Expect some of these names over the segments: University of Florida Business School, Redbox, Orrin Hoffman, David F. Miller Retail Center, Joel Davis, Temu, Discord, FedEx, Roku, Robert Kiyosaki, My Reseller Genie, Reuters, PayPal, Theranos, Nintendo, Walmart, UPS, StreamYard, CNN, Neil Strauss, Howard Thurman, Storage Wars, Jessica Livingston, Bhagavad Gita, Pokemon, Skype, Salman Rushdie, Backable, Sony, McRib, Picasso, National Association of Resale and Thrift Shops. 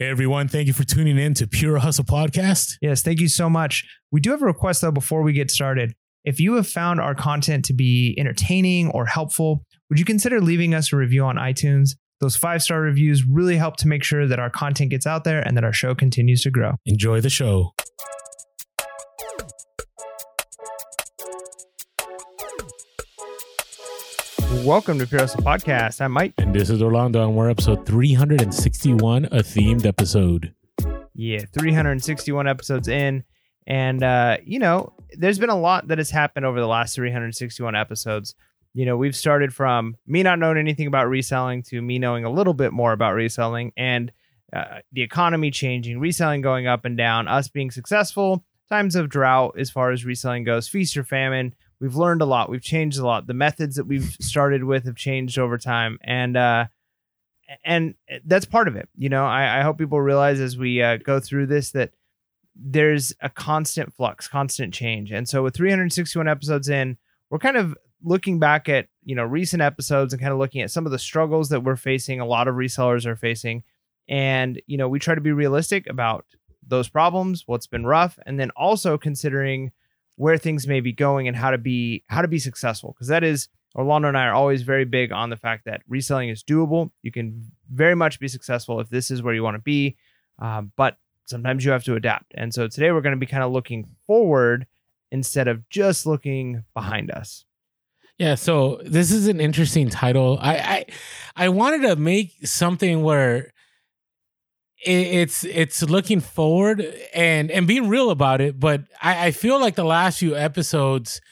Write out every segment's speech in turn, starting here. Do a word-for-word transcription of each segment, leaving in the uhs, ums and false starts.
Hey everyone, thank you for tuning in to Pure Hustle Podcast. Yes, thank you so much. We do have a request though before we get started. If you have found our content to be entertaining or helpful, would you consider leaving us a review on iTunes? Those five-star reviews really help to make sure that our content gets out there and that our show continues to grow. Enjoy the show. Welcome to Pure Hustle Podcast. I'm Mike. And this is Orlando, and we're episode three sixty-one, a themed episode. Yeah, three hundred sixty-one episodes in. And, uh, you know, there's been a lot that has happened over the last three hundred sixty-one episodes. You know, we've started from me not knowing anything about reselling to me knowing a little bit more about reselling, and uh, the economy changing, reselling going up and down, us being successful, times of drought as far as reselling goes, feast or famine. We've learned a lot. We've changed a lot. The methods that we've started with have changed over time. And uh, and that's part of it. You know, I, I hope people realize as we uh, go through this that there's a constant flux, constant change. And so with three hundred sixty-one episodes in, we're kind of looking back at, you know, recent episodes and kind of looking at some of the struggles that we're facing, a lot of resellers are facing. And, you know, we try to be realistic about those problems, what's been rough, and then also considering where things may be going and how to be how to be successful. Because that is, Orlando and I are always very big on the fact that reselling is doable. You can very much be successful if this is where you want to be, uh, but sometimes you have to adapt. And so today we're going to be kind of looking forward instead of just looking behind us. Yeah, so this is an interesting title. I I, I wanted to make something where It's it's looking forward and, and being real about it. But I, I feel like the last few episodes,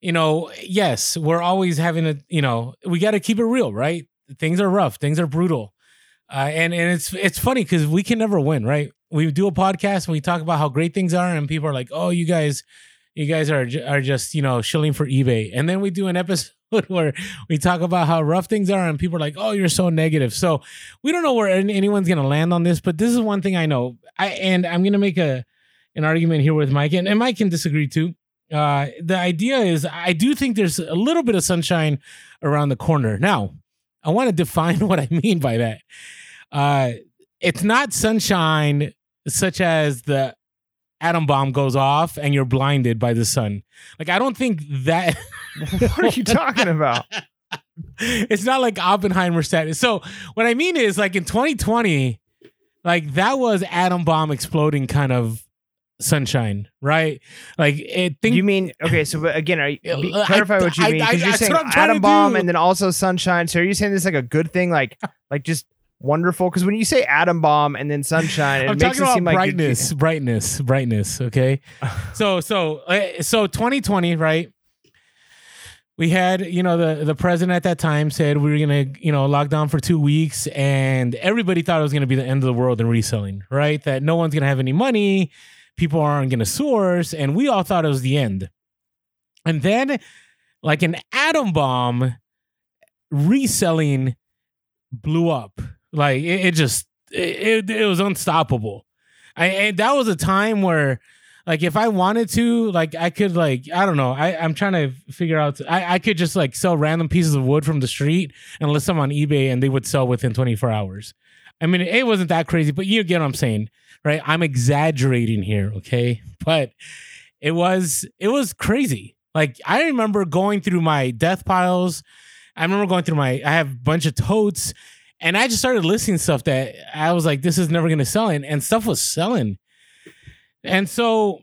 you know, yes, we're always having a, you know, we got to keep it real, right? Things are rough. Things are brutal. Uh, and, and it's it's funny because we can never win, right? We do a podcast and we talk about how great things are and people are like, oh, you guys, you guys are, are just, you know, shilling for eBay. And then we do an episode where we talk about how rough things are and people are like, oh, you're so negative. So we don't know where anyone's going to land on this, but this is one thing I know. I and I'm going to make a an argument here with Mike, and, and Mike can disagree too. Uh, the idea is I do think there's a little bit of sunshine around the corner. Now, I want to define what I mean by that. Uh, it's not sunshine such as the atom bomb goes off and you're blinded by the sun. Like, I don't think that. What are you talking about? It's not like Oppenheimer status. So what I mean is, like, in twenty twenty, like, that was atom bomb exploding kind of sunshine, right? Like, it. Think- you mean, okay, so but again, are you, clarify I, what you mean. I, I, you're I, saying atom bomb and then also sunshine. So are you saying this like a good thing? Like, like just wonderful, because when you say atom bomb and then sunshine, it I'm makes it seem like brightness, brightness, brightness. Okay, so so uh, so twenty twenty, right? We had, you know, the the president at that time said we were gonna, you know, lock down for two weeks, and everybody thought it was gonna be the end of the world in reselling, right? That no one's gonna have any money, people aren't gonna source, and we all thought it was the end. And then, like an atom bomb, reselling blew up. Like, it, it just, it, it, it was unstoppable. I, and that was a time where, like, if I wanted to, like, I could, like, I don't know. I, I'm trying to figure out, I, I could just, like, sell random pieces of wood from the street and list them on eBay, and they would sell within twenty-four hours. I mean, it wasn't that crazy, but you get what I'm saying, right? I'm exaggerating here, okay? But it was, it was crazy. Like, I remember going through my death piles. I remember going through my, I have a bunch of totes. And I just started listing stuff that I was like, this is never going to sell. And, and stuff was selling. And so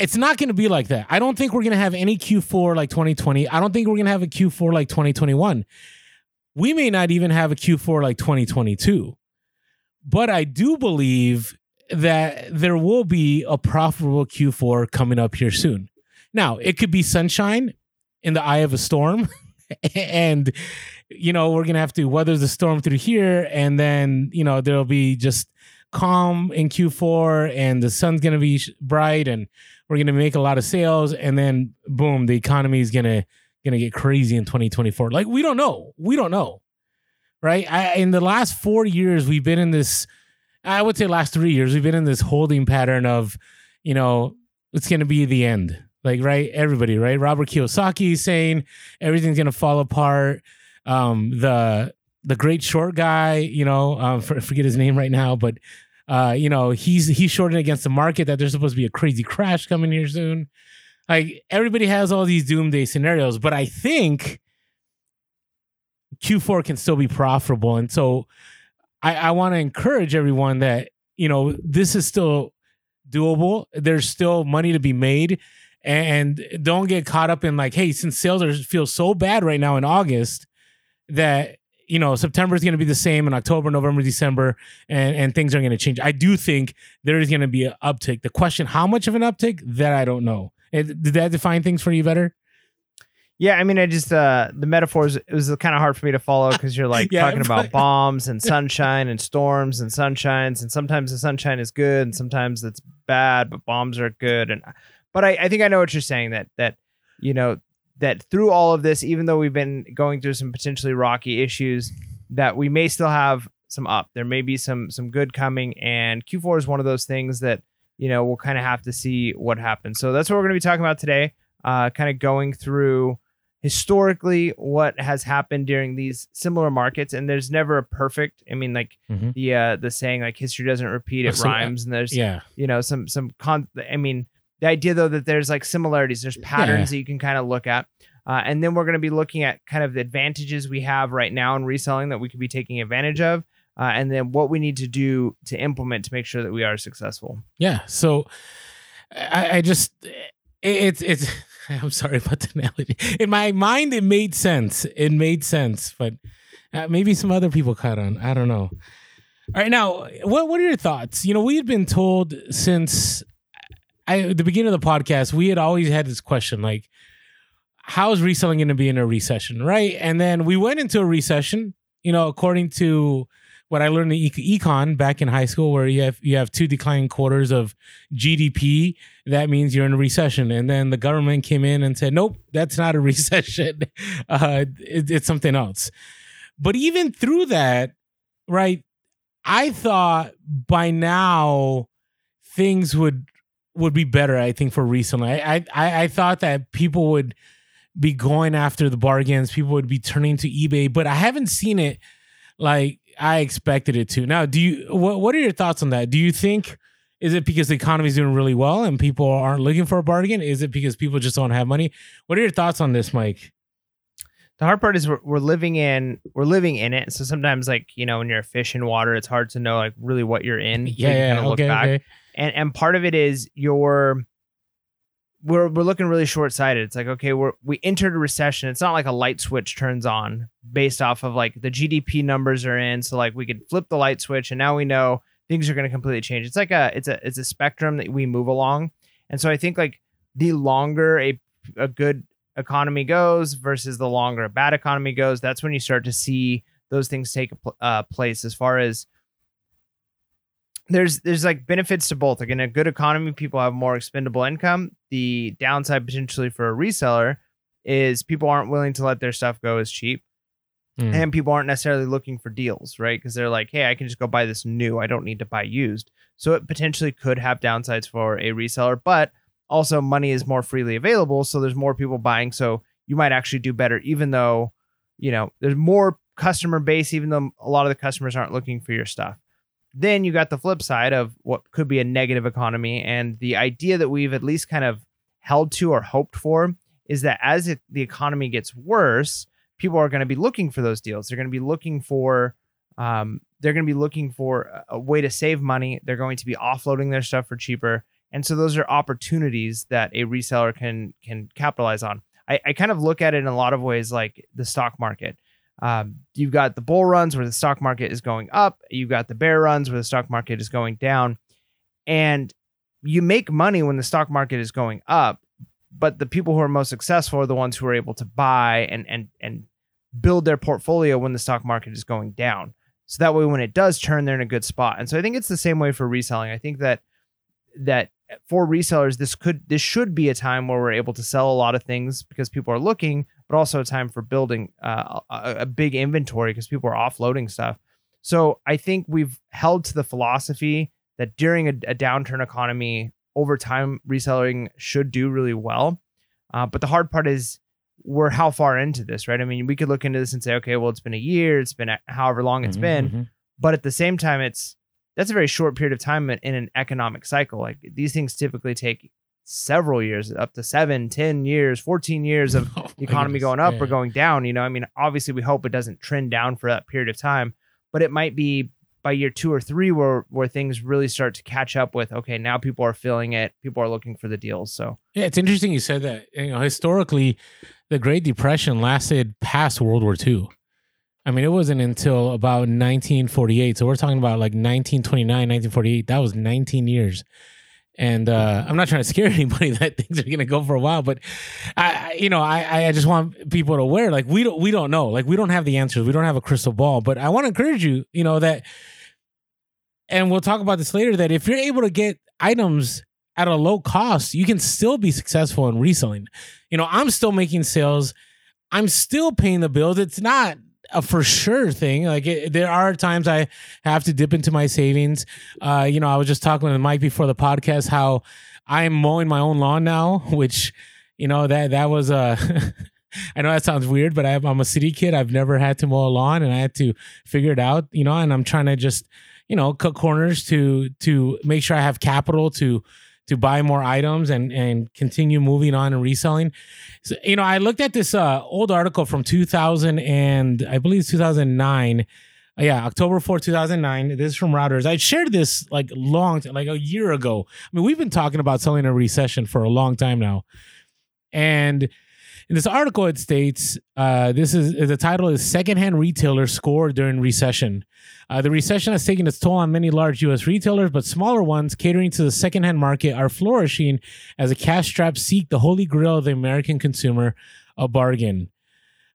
it's not going to be like that. I don't think we're going to have any Q four like twenty twenty. I don't think we're going to have a Q four like twenty twenty-one. We may not even have a Q four like twenty twenty-two. But I do believe that there will be a profitable Q four coming up here soon. Now, it could be sunshine in the eye of a storm. And, you know, we're going to have to weather the storm through here. And then, you know, there'll be just calm in Q four and the sun's going to be bright and we're going to make a lot of sales. And then, boom, the economy is going to going to get crazy in twenty twenty-four. Like, we don't know. We don't know. Right. I, in the last four years, we've been in this, I would say last three years, we've been in this holding pattern of, you know, it's going to be the end. Like, right, everybody, right? Robert Kiyosaki is saying everything's going to fall apart. Um, the the great short guy, you know, um, I forget his name right now, but, uh, you know, he's he's shorted against the market that there's supposed to be a crazy crash coming here soon. Like, everybody has all these doomsday scenarios, but I think Q four can still be profitable. And so I, I want to encourage everyone that, you know, this is still doable. There's still money to be made. And don't get caught up in like, hey, since sales are, feel so bad right now in August that, you know, September is going to be the same in October, November, December, and, and things are going to change. I do think there is going to be an uptick. The question, how much of an uptick, that I don't know. Did that define things for you better? Yeah, I mean, I just, uh, the metaphors, it was kind of hard for me to follow because you're like yeah, talking about bombs and sunshine and storms and sunshines. And sometimes the sunshine is good and sometimes it's bad, but bombs are good. And, but I, I think I know what you're saying, that, that, you know, that through all of this, even though we've been going through some potentially rocky issues, that we may still have some up. There may be some, some good coming. And Q four is one of those things that, you know, we'll kind of have to see what happens. So that's what we're going to be talking about today. Uh, kind of going through historically what has happened during these similar markets, and there's never a perfect, I mean, like mm-hmm. the uh the saying, like, history doesn't repeat, it so, rhymes. And there's yeah you know some some con I mean the idea though that there's like similarities, there's patterns yeah. that you can kind of look at, uh and then we're going to be looking at kind of the advantages we have right now in reselling that we could be taking advantage of, uh, and then what we need to do to implement to make sure that we are successful. Yeah, so I, I just it's it's I'm sorry about the analogy. In my mind, it made sense. It made sense, but uh, maybe some other people caught on. I don't know. All right, now, what what are your thoughts? You know, we had been told since I, the beginning of the podcast, we had always had this question, like, how is reselling going to be in a recession, right? And then we went into a recession, you know, according to what I learned in econ back in high school, where you have you have two declining quarters of G D P, that means you're in a recession. And then the government came in and said, nope, that's not a recession. Uh, it, it's something else. But even through that, right, I thought by now things would would be better, I think, for recently. I I, I thought that people would be going after the bargains. People would be turning to eBay. But I haven't seen it like I expected it to. Now, do you? What, what are your thoughts on that? Do you think, is it because the economy is doing really well and people aren't looking for a bargain? Is it because people just don't have money? What are your thoughts on this, Mike? The hard part is we're, we're living in we're living in it. So sometimes, like, you know, when you're a fish in water, it's hard to know like really what you're in. Yeah, you yeah, okay, look back. okay. And and part of it is your we're we're looking really short sighted. It's like, okay, we're we entered a recession. It's not like a light switch turns on based off of like the G D P numbers are in. So like we could flip the light switch and now we know things are going to completely change. It's like a it's a it's a spectrum that we move along. And so I think like the longer a a good economy goes versus the longer a bad economy goes, that's when you start to see those things take uh, place. As far as There's there's like benefits to both. Like in a good economy, people have more expendable income. The downside potentially for a reseller is people aren't willing to let their stuff go as cheap. Mm. And people aren't necessarily looking for deals, right? Because they're like, hey, I can just go buy this new. I don't need to buy used. So it potentially could have downsides for a reseller, but also money is more freely available. So there's more people buying. So you might actually do better, even though, you know, there's more customer base, even though a lot of the customers aren't looking for your stuff. Then you got the flip side of what could be a negative economy. And the idea that we've at least kind of held to or hoped for is that as it, the economy gets worse, people are going to be looking for those deals. They're going to be looking for um, they're going to be looking for a way to save money. They're going to be offloading their stuff for cheaper. And so those are opportunities that a reseller can can capitalize on. I, I kind of look at it in a lot of ways like the stock market. Um, you've got the bull runs where the stock market is going up. You've got the bear runs where the stock market is going down. And you make money when the stock market is going up. But the people who are most successful are the ones who are able to buy and and and build their portfolio when the stock market is going down. So that way, when it does turn, they're in a good spot. And so I think it's the same way for reselling. I think that that for resellers, this could this should be a time where we're able to sell a lot of things because people are looking, but also a time for building uh, a, a big inventory because people are offloading stuff. So I think we've held to the philosophy that during a, a downturn economy, over time, reselling should do really well. Uh, but the hard part is we're how far into this, right? I mean, we could look into this and say, okay, well, it's been a year, it's been however long it's mm-hmm, been. Mm-hmm. But at the same time, it's that's a very short period of time in, in an economic cycle. Like these things typically take several years, up to seven, ten years, fourteen years of oh, the economy going up yeah. or going down. You know, I mean, obviously we hope it doesn't trend down for that period of time, but it might be by year two or three where where things really start to catch up with, okay, now people are feeling it. People are looking for the deals. So yeah, it's interesting you said that. You know, historically, the Great Depression lasted past World War Two. I mean, it wasn't until about nineteen forty-eight. So we're talking about like nineteen twenty-nine, nineteen forty-eight. That was nineteen years. And uh, I'm not trying to scare anybody that things are going to go for a while, but I, you know, I, I just want people to aware, like we don't, we don't know, like we don't have the answers, we don't have a crystal ball, but I want to encourage you, you know, that, and we'll talk about this later, that if you're able to get items at a low cost, you can still be successful in reselling. You know, I'm still making sales, I'm still paying the bills. It's not a for sure thing. Like it, there are times I have to dip into my savings. Uh, you know, I was just talking with Mike before the podcast, how I'm mowing my own lawn now, which, you know, that, that was, uh, I know that sounds weird, but I have, I'm a city kid. I've never had to mow a lawn and I had to figure it out, you know, and I'm trying to just, you know, cut corners to, to make sure I have capital to, to buy more items and, and continue moving on and reselling. So, you know, I looked at this uh, old article from two thousand and I believe two thousand nine. Uh, yeah, October fourth, two thousand nine. This is from Reuters. I shared this like long, t- like a year ago. I mean, we've been talking about selling a recession for a long time now. And in this article, it states, uh, this is the title is Secondhand Retailers Score During Recession. Uh, the recession has taken its toll on many large U S retailers, but smaller ones catering to the secondhand market are flourishing as the cash-strapped seek the holy grail of the American consumer, a bargain.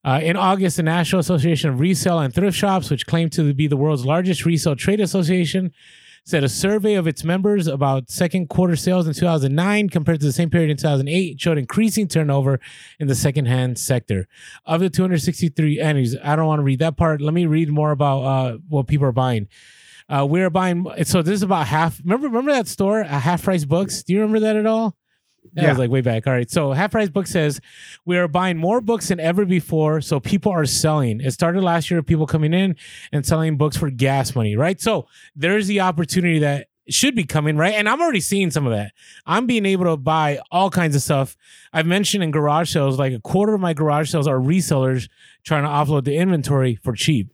Uh, in August, the National Association of Resale and Thrift Shops, which claimed to be the world's largest resale trade association, said a survey of its members about second quarter sales in two thousand nine compared to the same period in two thousand eight showed increasing turnover in the secondhand sector. Of the two hundred sixty-three entities, I don't want to read that part. Let me read more about uh, what people are buying. Uh, we're buying. So this is about half. Remember, remember that store, uh, Half Price Books? Do you remember that at all? That yeah. was like way back. All right. So Half Price Books says we are buying more books than ever before. So people are selling. It started last year with people coming in and selling books for gas money. Right. So there's the opportunity that should be coming. Right. And I'm already seeing some of that. I'm being able to buy all kinds of stuff. I've mentioned in garage sales, like a quarter of my garage sales are resellers trying to offload the inventory for cheap.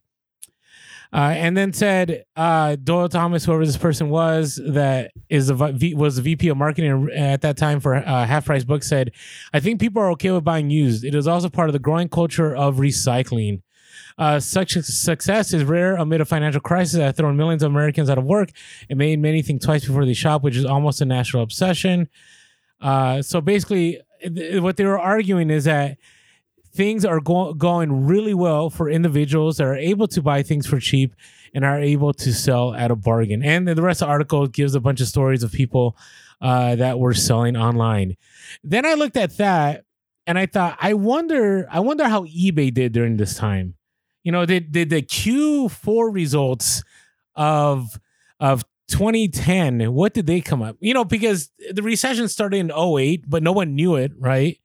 Uh, and then said uh, Doyle Thomas, whoever this person was, that is the v- was the V P of marketing at that time for uh, Half Price Books, said, "I think people are okay with buying used. It is also part of the growing culture of recycling. Uh, such success is rare amid a financial crisis that has thrown millions of Americans out of work and made many think twice before they shop, which is almost a national obsession." Uh, so basically, th- what they were arguing is that things are go- going really well for individuals that are able to buy things for cheap and are able to sell at a bargain. And the rest of the article gives a bunch of stories of people uh, that were selling online. Then I looked at that and I thought, I wonder, I wonder how eBay did during this time. You know, did did the Q four results of of twenty ten? What did they come up? You know, because the recession started in oh eight, but no one knew it, right?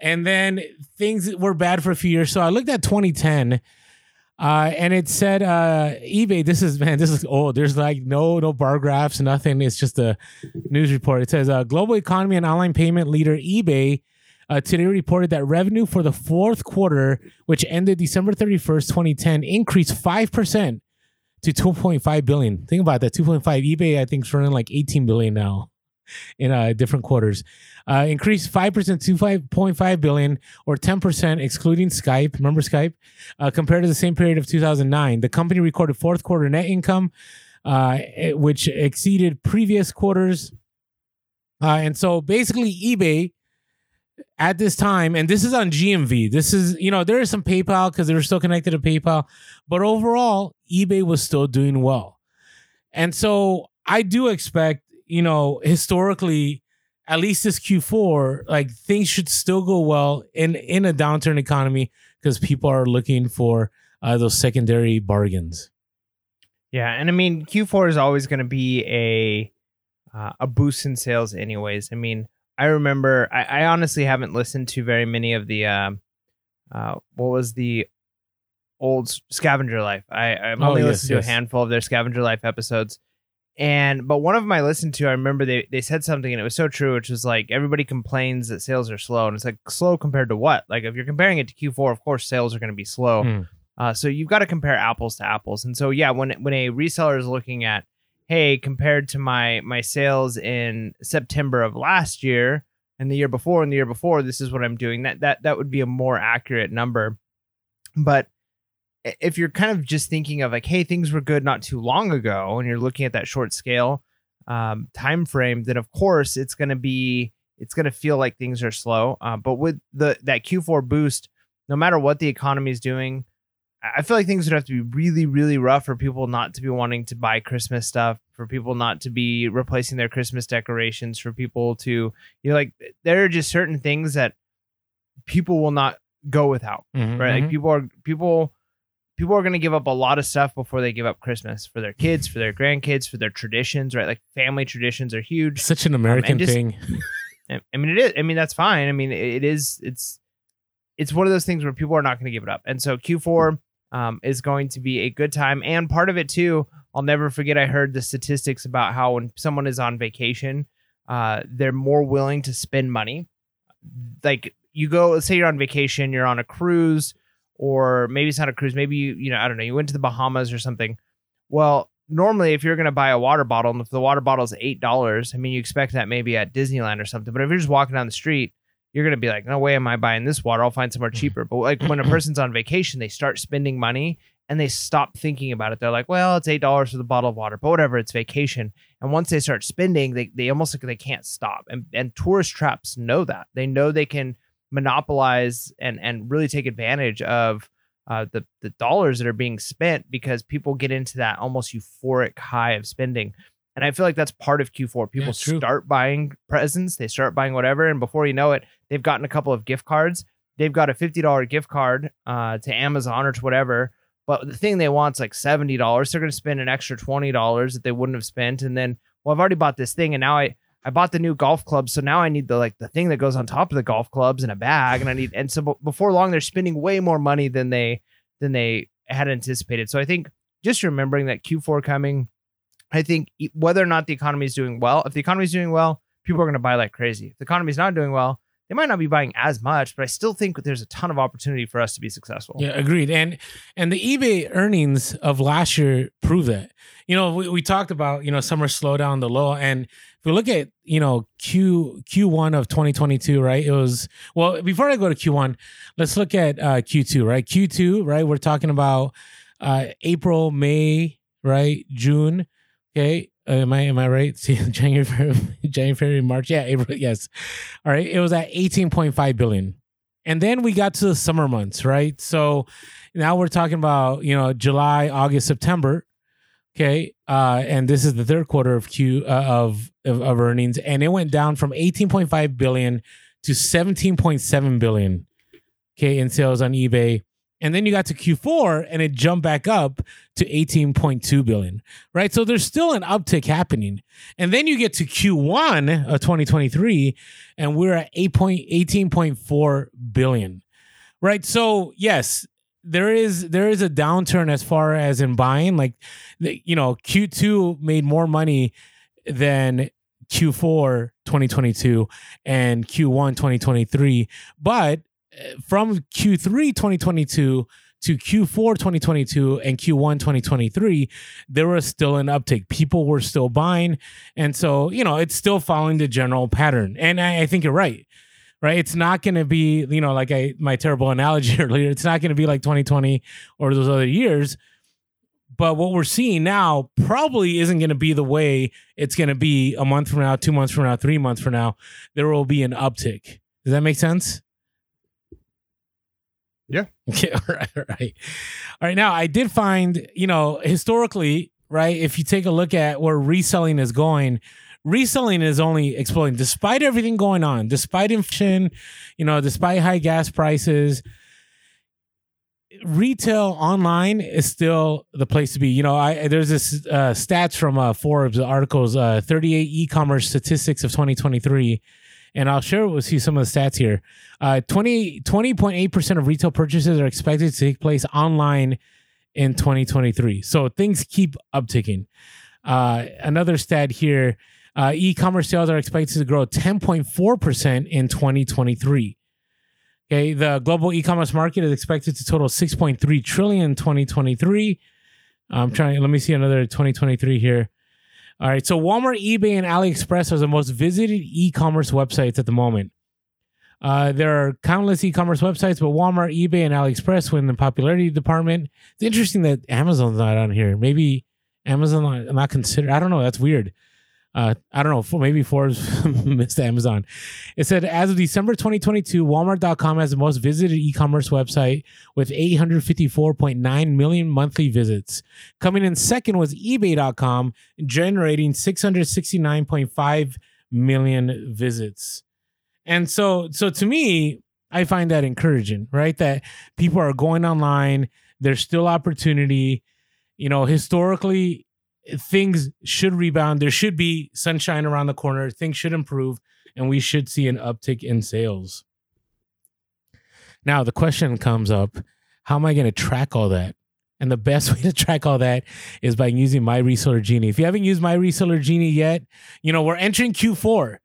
And then things were bad for a few years. So I looked at twenty ten uh, and it said uh, eBay. This is, man, this is old. There's like no no bar graphs, nothing. It's just a news report. It says uh, global economy and online payment leader eBay uh, today reported that revenue for the fourth quarter, which ended December thirty-first, twenty ten, increased five percent to two point five billion. Think about that, two point five. eBay, I think, is running like eighteen billion now in uh, different quarters. Uh, increased five percent to five point five billion or ten percent excluding Skype. Remember Skype? Uh, compared to the same period of two thousand nine. The company recorded fourth quarter net income, uh, which exceeded previous quarters. Uh, and so basically eBay at this time, and this is on G M V. This is, you know, there is some PayPal because they were still connected to PayPal, but overall eBay was still doing well. And so I do expect, you know, historically, at least this Q four, like things should still go well in, in a downturn economy because people are looking for uh, those secondary bargains. Yeah. And I mean, Q four is always going to be a, uh, a boost in sales anyways. I mean, I remember, I, I honestly haven't listened to very many of the, um, uh, what was the old Scavenger Life? I, I'm only oh, yes, listened yes. to a handful of their Scavenger Life episodes. And but one of them I listened to, I remember they, they said something and it was so true, which was like, everybody complains that sales are slow. And it's like, slow compared to what? Like, if you're comparing it to Q four, of course, sales are going to be slow. Mm. Uh, so you've got to compare apples to apples. And so, yeah, when when a reseller is looking at, hey, compared to my my sales in September of last year and the year before and the year before, this is what I'm doing. That that that would be a more accurate number. But if you're kind of just thinking of like, hey, things were good not too long ago, and you're looking at that short scale um, time frame, then of course it's going to be, it's going to feel like things are slow. Uh, but with the that Q four boost, no matter what the economy is doing, I feel like things would have to be really, really rough for people not to be wanting to buy Christmas stuff, for people not to be replacing their Christmas decorations, for people to, you know, like, there are just certain things that people will not go without, mm-hmm, right? Like, people are people. People are going to give up a lot of stuff before they give up Christmas for their kids, for their grandkids, for their traditions, right? Like, family traditions are huge. Such an American um, just, thing. I mean, it is. I mean, that's fine. I mean, it is. It's it's one of those things where people are not going to give it up. And so Q four um, is going to be a good time. And part of it, too, I'll never forget, I heard the statistics about how when someone is on vacation, uh, they're more willing to spend money. Like, you go, let's say you're on vacation, you're on a cruise, or maybe it's not a cruise. Maybe, you, you know, I don't know, you went to the Bahamas or something. Well, normally if you're going to buy a water bottle, and if the water bottle is eight dollars, I mean, you expect that maybe at Disneyland or something. But if you're just walking down the street, you're going to be like, no way am I buying this water. I'll find somewhere cheaper. But like, when a person's on vacation, they start spending money and they stop thinking about it. They're like, well, it's eight dollars for the bottle of water, but whatever, it's vacation. And once they start spending, they, they almost like they can't stop. And, and tourist traps know that. They know they can monopolize and and really take advantage of uh, the the dollars that are being spent, because people get into that almost euphoric high of spending. And I feel like that's part of Q four. People yeah, start buying presents, they start buying whatever, and before you know it, they've gotten a couple of gift cards. They've got a fifty dollars gift card uh, to Amazon or to whatever, but the thing they want is like seventy dollars. They're going to spend an extra twenty dollars that they wouldn't have spent. And then, well, I've already bought this thing, and now I I bought the new golf club, so now I need the like the thing that goes on top of the golf clubs in a bag, and I need and so b- before long they're spending way more money than they than they had anticipated. So I think just remembering that Q four coming, I think whether or not the economy is doing well, if the economy is doing well, people are going to buy like crazy. If the economy is not doing well, they might not be buying as much, but I still think there's a ton of opportunity for us to be successful. Yeah, agreed. And and the eBay earnings of last year prove that. You know, we, we talked about, you know, summer slowdown, the low. And if we look at, you know, Q, Q1 of twenty twenty-two, right? It was, well, before I go to Q one, let's look at uh, Q two, right? Q two, right? We're talking about uh, April, May, right? June, okay? Uh, am I am I right? See, January, February, January, February, March. Yeah, April. Yes. All right. It was at eighteen point five billion. And then we got to the summer months, right? So now we're talking about, you know, July, August, September. Okay. Uh, and this is the third quarter of Q uh, of, of of earnings. And it went down from eighteen point five billion to seventeen point seven billion. Okay. In sales on eBay. And then you got to Q four and it jumped back up to eighteen point two billion, right? So there's still an uptick happening. And then you get to Q one of twenty twenty-three and we're at eighteen point four billion, right? So yes, there is there is a downturn as far as in buying. Like, you know, Q two made more money than Q four twenty twenty-two and Q one twenty twenty-three, but from Q three twenty twenty-two to Q four twenty twenty-two and Q one twenty twenty-three, there was still an uptick. People were still buying. And so, you know, it's still following the general pattern. And I, I think you're right, right? It's not going to be, you know, like I my terrible analogy earlier, it's not going to be like twenty twenty or those other years. But what we're seeing now probably isn't going to be the way it's going to be a month from now, two months from now, three months from now. There will be an uptick. Does that make sense? Yeah. Okay. All right. All right. All right. Now, I did find, you know, historically, right, if you take a look at where reselling is going, reselling is only exploding despite everything going on, despite inflation, you know, despite high gas prices. Retail online is still the place to be. You know, I there's this uh, stats from uh, Forbes articles, uh, thirty-eight e-commerce statistics of twenty twenty-three. and I'll share with you some of the stats here. Uh, twenty point eight percent of retail purchases are expected to take place online in twenty twenty-three. So things keep upticking. Uh, another stat here, uh, e-commerce sales are expected to grow ten point four percent in twenty twenty-three. Okay, the global e-commerce market is expected to total six point three trillion dollars in twenty twenty-three. I'm trying, let me see another twenty twenty-three here. All right, so Walmart, eBay, and AliExpress are the most visited e-commerce websites at the moment. Uh, there are countless e-commerce websites, but Walmart, eBay, and AliExpress win the popularity department. It's interesting that Amazon's not on here. Maybe Amazon not considered. I don't know. That's weird. Uh, I don't know. Maybe Forbes missed Amazon. It said, as of December twenty twenty-two, Walmart dot com has the most visited e-commerce website with eight hundred fifty-four point nine million monthly visits. Coming in second was eBay dot com, generating six hundred sixty-nine point five million visits. And so, so to me, I find that encouraging, right? That people are going online. There's still opportunity. You know, historically, things should rebound. There should be sunshine around the corner. Things should improve, and we should see an uptick in sales. Now, the question comes up, how am I going to track all that? And the best way to track all that is by using My Reseller Genie. If you haven't used My Reseller Genie yet, you know, we're entering Q four.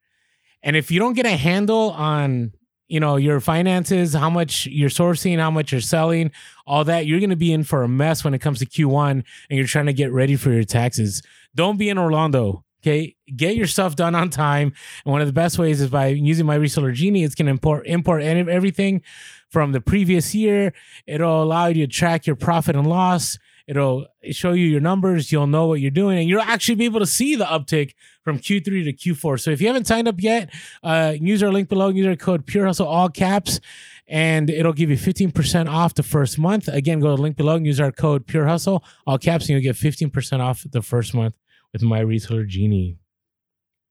And if you don't get a handle on, you know, your finances, how much you're sourcing, how much you're selling, all that, you're going to be in for a mess when it comes to Q one and you're trying to get ready for your taxes. Don't be in Orlando, okay? Get your stuff done on time. And one of the best ways is by using My Reseller Genie. It's going to import, import everything from the previous year. It'll allow you to track your profit and loss. It'll show you your numbers. You'll know what you're doing, and you'll actually be able to see the uptick from Q three to Q four. So if you haven't signed up yet, uh, use our link below. Use our code Pure Hustle, all caps, and it'll give you fifteen percent off the first month. Again, go to the link below and use our code Pure Hustle, all caps, and you'll get fifteen percent off the first month with My Reseller Genie.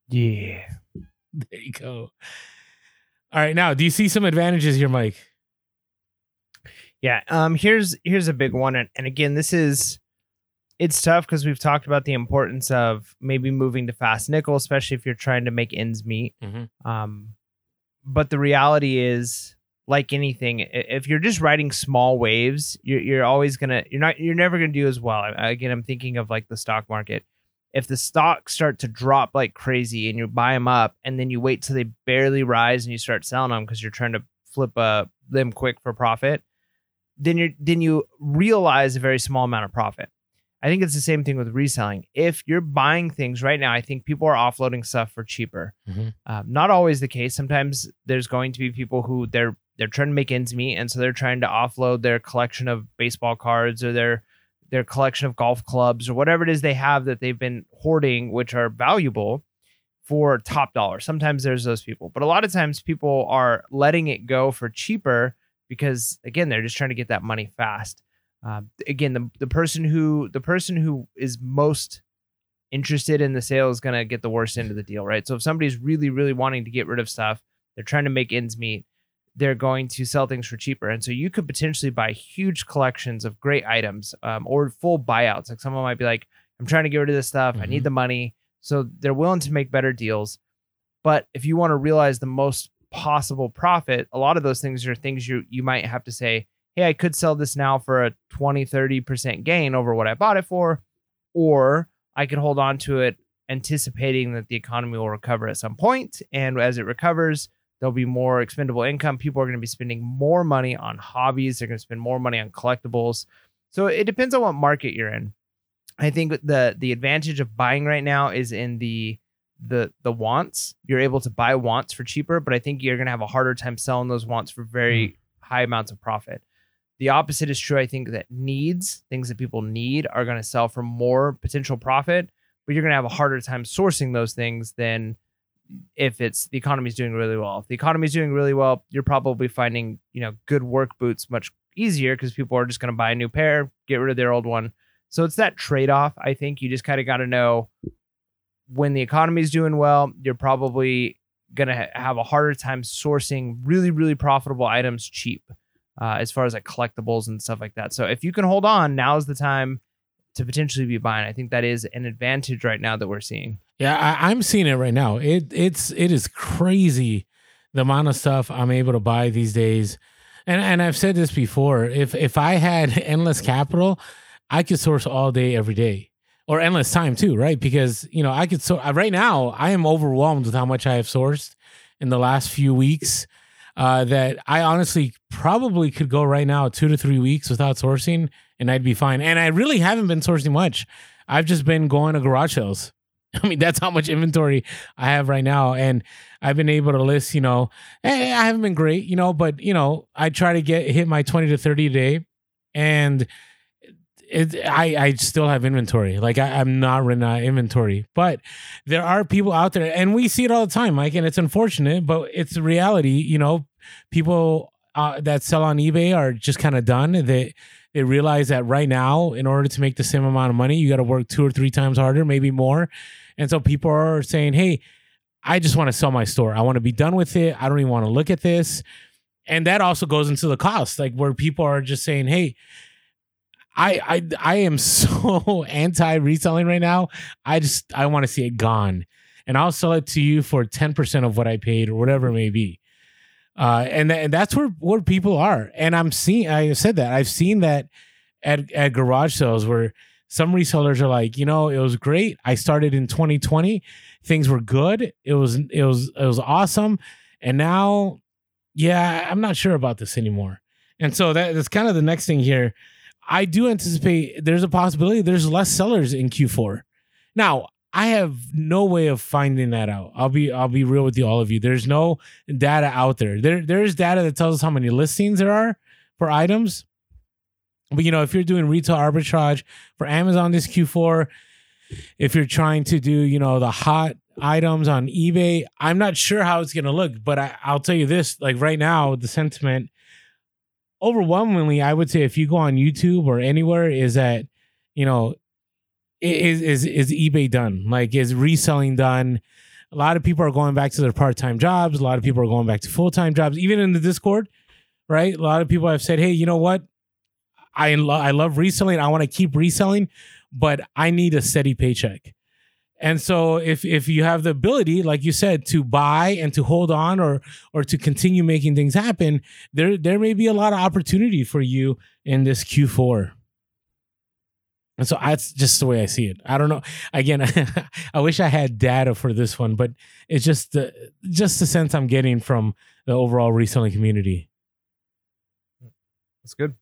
Yeah, there you go. All right, now do you see some advantages here, Mike? Yeah, um, here's here's a big one. And, and again, this is it's tough because we've talked about the importance of maybe moving to fast nickel, especially if you're trying to make ends meet. Mm-hmm. Um, but the reality is, like anything, if you're just riding small waves, you're, you're always going to you're not you're never going to do as well. Again, I'm thinking of like the stock market. If the stocks start to drop like crazy and you buy them up and then you wait till they barely rise and you start selling them because you're trying to flip uh, them quick for profit. Then you then you realize a very small amount of profit. I think it's the same thing with reselling. If you're buying things right now, I think people are offloading stuff for cheaper. Mm-hmm. Um, not always the case. Sometimes there's going to be people who they're they're trying to make ends meet, and so they're trying to offload their collection of baseball cards or their their collection of golf clubs or whatever it is they have that they've been hoarding, which are valuable, for top dollar. Sometimes there's those people, but a lot of times people are letting it go for cheaper. Because again, they're just trying to get that money fast. Uh, again, the the person who the person who is most interested in the sale is gonna get the worst end of the deal, right? So if somebody's really, really wanting to get rid of stuff, they're trying to make ends meet, they're going to sell things for cheaper, and so you could potentially buy huge collections of great items um, or full buyouts. Like someone might be like, "I'm trying to get rid of this stuff. Mm-hmm. I need the money," so they're willing to make better deals. But if you want to realize the most possible profit, a lot of those things are things you you might have to say, hey, I could sell this now for a twenty, thirty percent gain over what I bought it for, or I could hold on to it anticipating that the economy will recover at some point. And as it recovers, there'll be more expendable income. People are going to be spending more money on hobbies. They're going to spend more money on collectibles. So it depends on what market you're in. I think the the advantage of buying right now is in the the the wants. You're able to buy wants for cheaper, but I think you're going to have a harder time selling those wants for very mm. high amounts of profit. The opposite is true. I think that needs, things that people need, are going to sell for more potential profit, but you're going to have a harder time sourcing those things than if it's the economy's doing really well. If the economy's doing really well, you're probably finding, you know, good work boots much easier because people are just going to buy a new pair, get rid of their old one. So it's that trade-off. I think you just kind of got to know when the economy is doing well, you're probably going to ha- have a harder time sourcing really, really profitable items cheap uh, as far as like collectibles and stuff like that. So if you can hold on, now's the time to potentially be buying. I think that is an advantage right now that we're seeing. Yeah, I- I'm seeing it right now. It it's it is crazy the amount of stuff I'm able to buy these days. And and I've said this before, if if I had endless capital, I could source all day, every day, or endless time too, right? Because, you know, I could, so right now I am overwhelmed with how much I have sourced in the last few weeks uh, that I honestly probably could go right now two to three weeks without sourcing and I'd be fine. And I really haven't been sourcing much. I've just been going to garage sales. I mean, that's how much inventory I have right now. And I've been able to list, you know, hey, I haven't been great, you know, but, you know, I try to get hit my twenty to thirty a day. And it, I, I still have inventory. Like, I, I'm not running out of inventory. But there are people out there, and we see it all the time, Mike, and it's unfortunate, but it's the reality. You know, people uh, that sell on eBay are just kind of done. They They realize that right now, in order to make the same amount of money, you got to work two or three times harder, maybe more. And so people are saying, hey, I just want to sell my store. I want to be done with it. I don't even want to look at this. And that also goes into the cost, like where people are just saying, hey, I I, I am so anti-reselling right now. I just, I want to see it gone. And I'll sell it to you for ten percent of what I paid or whatever it may be. Uh, and, th- and that's where, where people are. And I'm seeing, I said that I've seen that at, at garage sales where some resellers are like, you know, it was great. I started in twenty twenty. Things were good. It was, it was, it was awesome. And now, yeah, I'm not sure about this anymore. And so that, that's kind of the next thing here. I do anticipate there's a possibility there's less sellers in Q four. Now, I have no way of finding that out. I'll be I'll be real with you, all of you. There's no data out there. There there is data that tells us how many listings there are for items. But, you know, if you're doing retail arbitrage for Amazon this Q four, if you're trying to do, you know, the hot items on eBay, I'm not sure how it's going to look. But I, I'll tell you this, like right now, the sentiment overwhelmingly, I would say if you go on YouTube or anywhere is that, you know, Is is is eBay done? Like, is reselling done? A lot of people are going back to their part-time jobs. A lot of people are going back to full-time jobs. Even in the Discord, right? A lot of people have said, "Hey, you know what? I lo- I love reselling. I want to keep reselling, but I need a steady paycheck." And so, if if you have the ability, like you said, to buy and to hold on, or or to continue making things happen, there there may be a lot of opportunity for you in this Q four. And so that's just the way I see it. I don't know. Again, I wish I had data for this one, but it's just the just the sense I'm getting from the overall reselling community. That's good.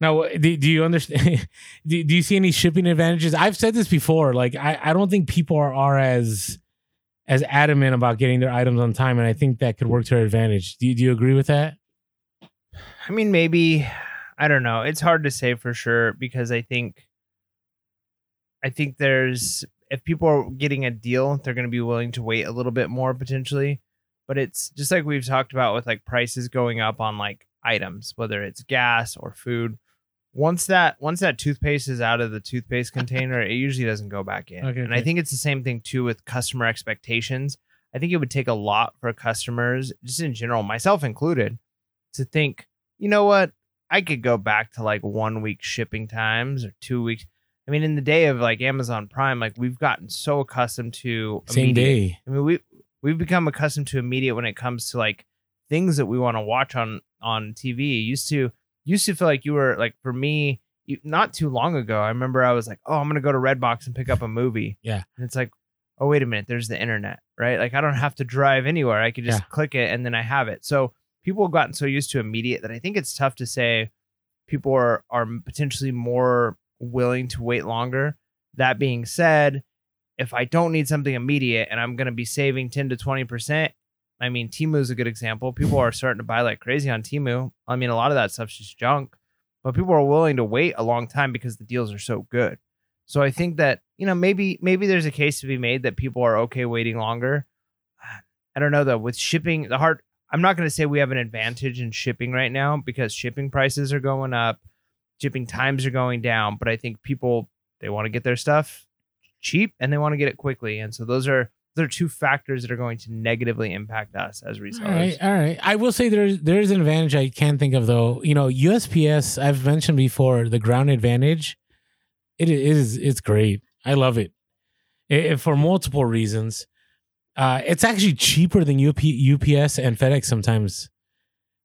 Now, do, do you understand? Do, do you see any shipping advantages? I've said this before. Like, I, I don't think people are, are as as adamant about getting their items on time, and I think that could work to our advantage. Do, do you agree with that? I mean, maybe. I don't know. It's hard to say for sure because I think. I think there's, if people are getting a deal, they're going to be willing to wait a little bit more potentially, but it's just like we've talked about with like prices going up on like items, whether it's gas or food. Once that, once that toothpaste is out of the toothpaste container, it usually doesn't go back in. Okay, and okay. I think it's the same thing too with customer expectations. I think it would take a lot for customers, just in general, myself included, to think, you know what, I could go back to like one week shipping times or two weeks. I mean, in the day of like Amazon Prime, like we've gotten so accustomed to same immediate, day. I mean, we we've become accustomed to immediate when it comes to like things that we want to watch on on T V. Used to used to feel like you were like for me you, not too long ago. I remember I was like, oh, I'm gonna go to Redbox and pick up a movie. Yeah, and it's like, oh, wait a minute, there's the internet, right? Like I don't have to drive anywhere. I could just yeah. click it and then I have it. So people have gotten so used to immediate that I think it's tough to say people are are potentially more willing to wait longer. That being said, if I don't need something immediate and I'm going to be saving ten to twenty percent, I mean, Temu is a good example. People are starting to buy like crazy on Temu. I mean, a lot of that stuff's just junk, but people are willing to wait a long time because the deals are so good. So I think that, you know, maybe, maybe there's a case to be made that people are okay waiting longer. I don't know though, with shipping, the hard, I'm not going to say we have an advantage in shipping right now because shipping prices are going up. Shipping times are going down, but I think people, they want to get their stuff cheap and they want to get it quickly. And so those are, those are two factors that are going to negatively impact us as resellers. All right. All right. I will say there's, there's an advantage I can think of though. You know, U S P S, I've mentioned before the ground advantage. It is, it's great. I love it, it for multiple reasons. Uh, it's actually cheaper than U P S and FedEx sometimes.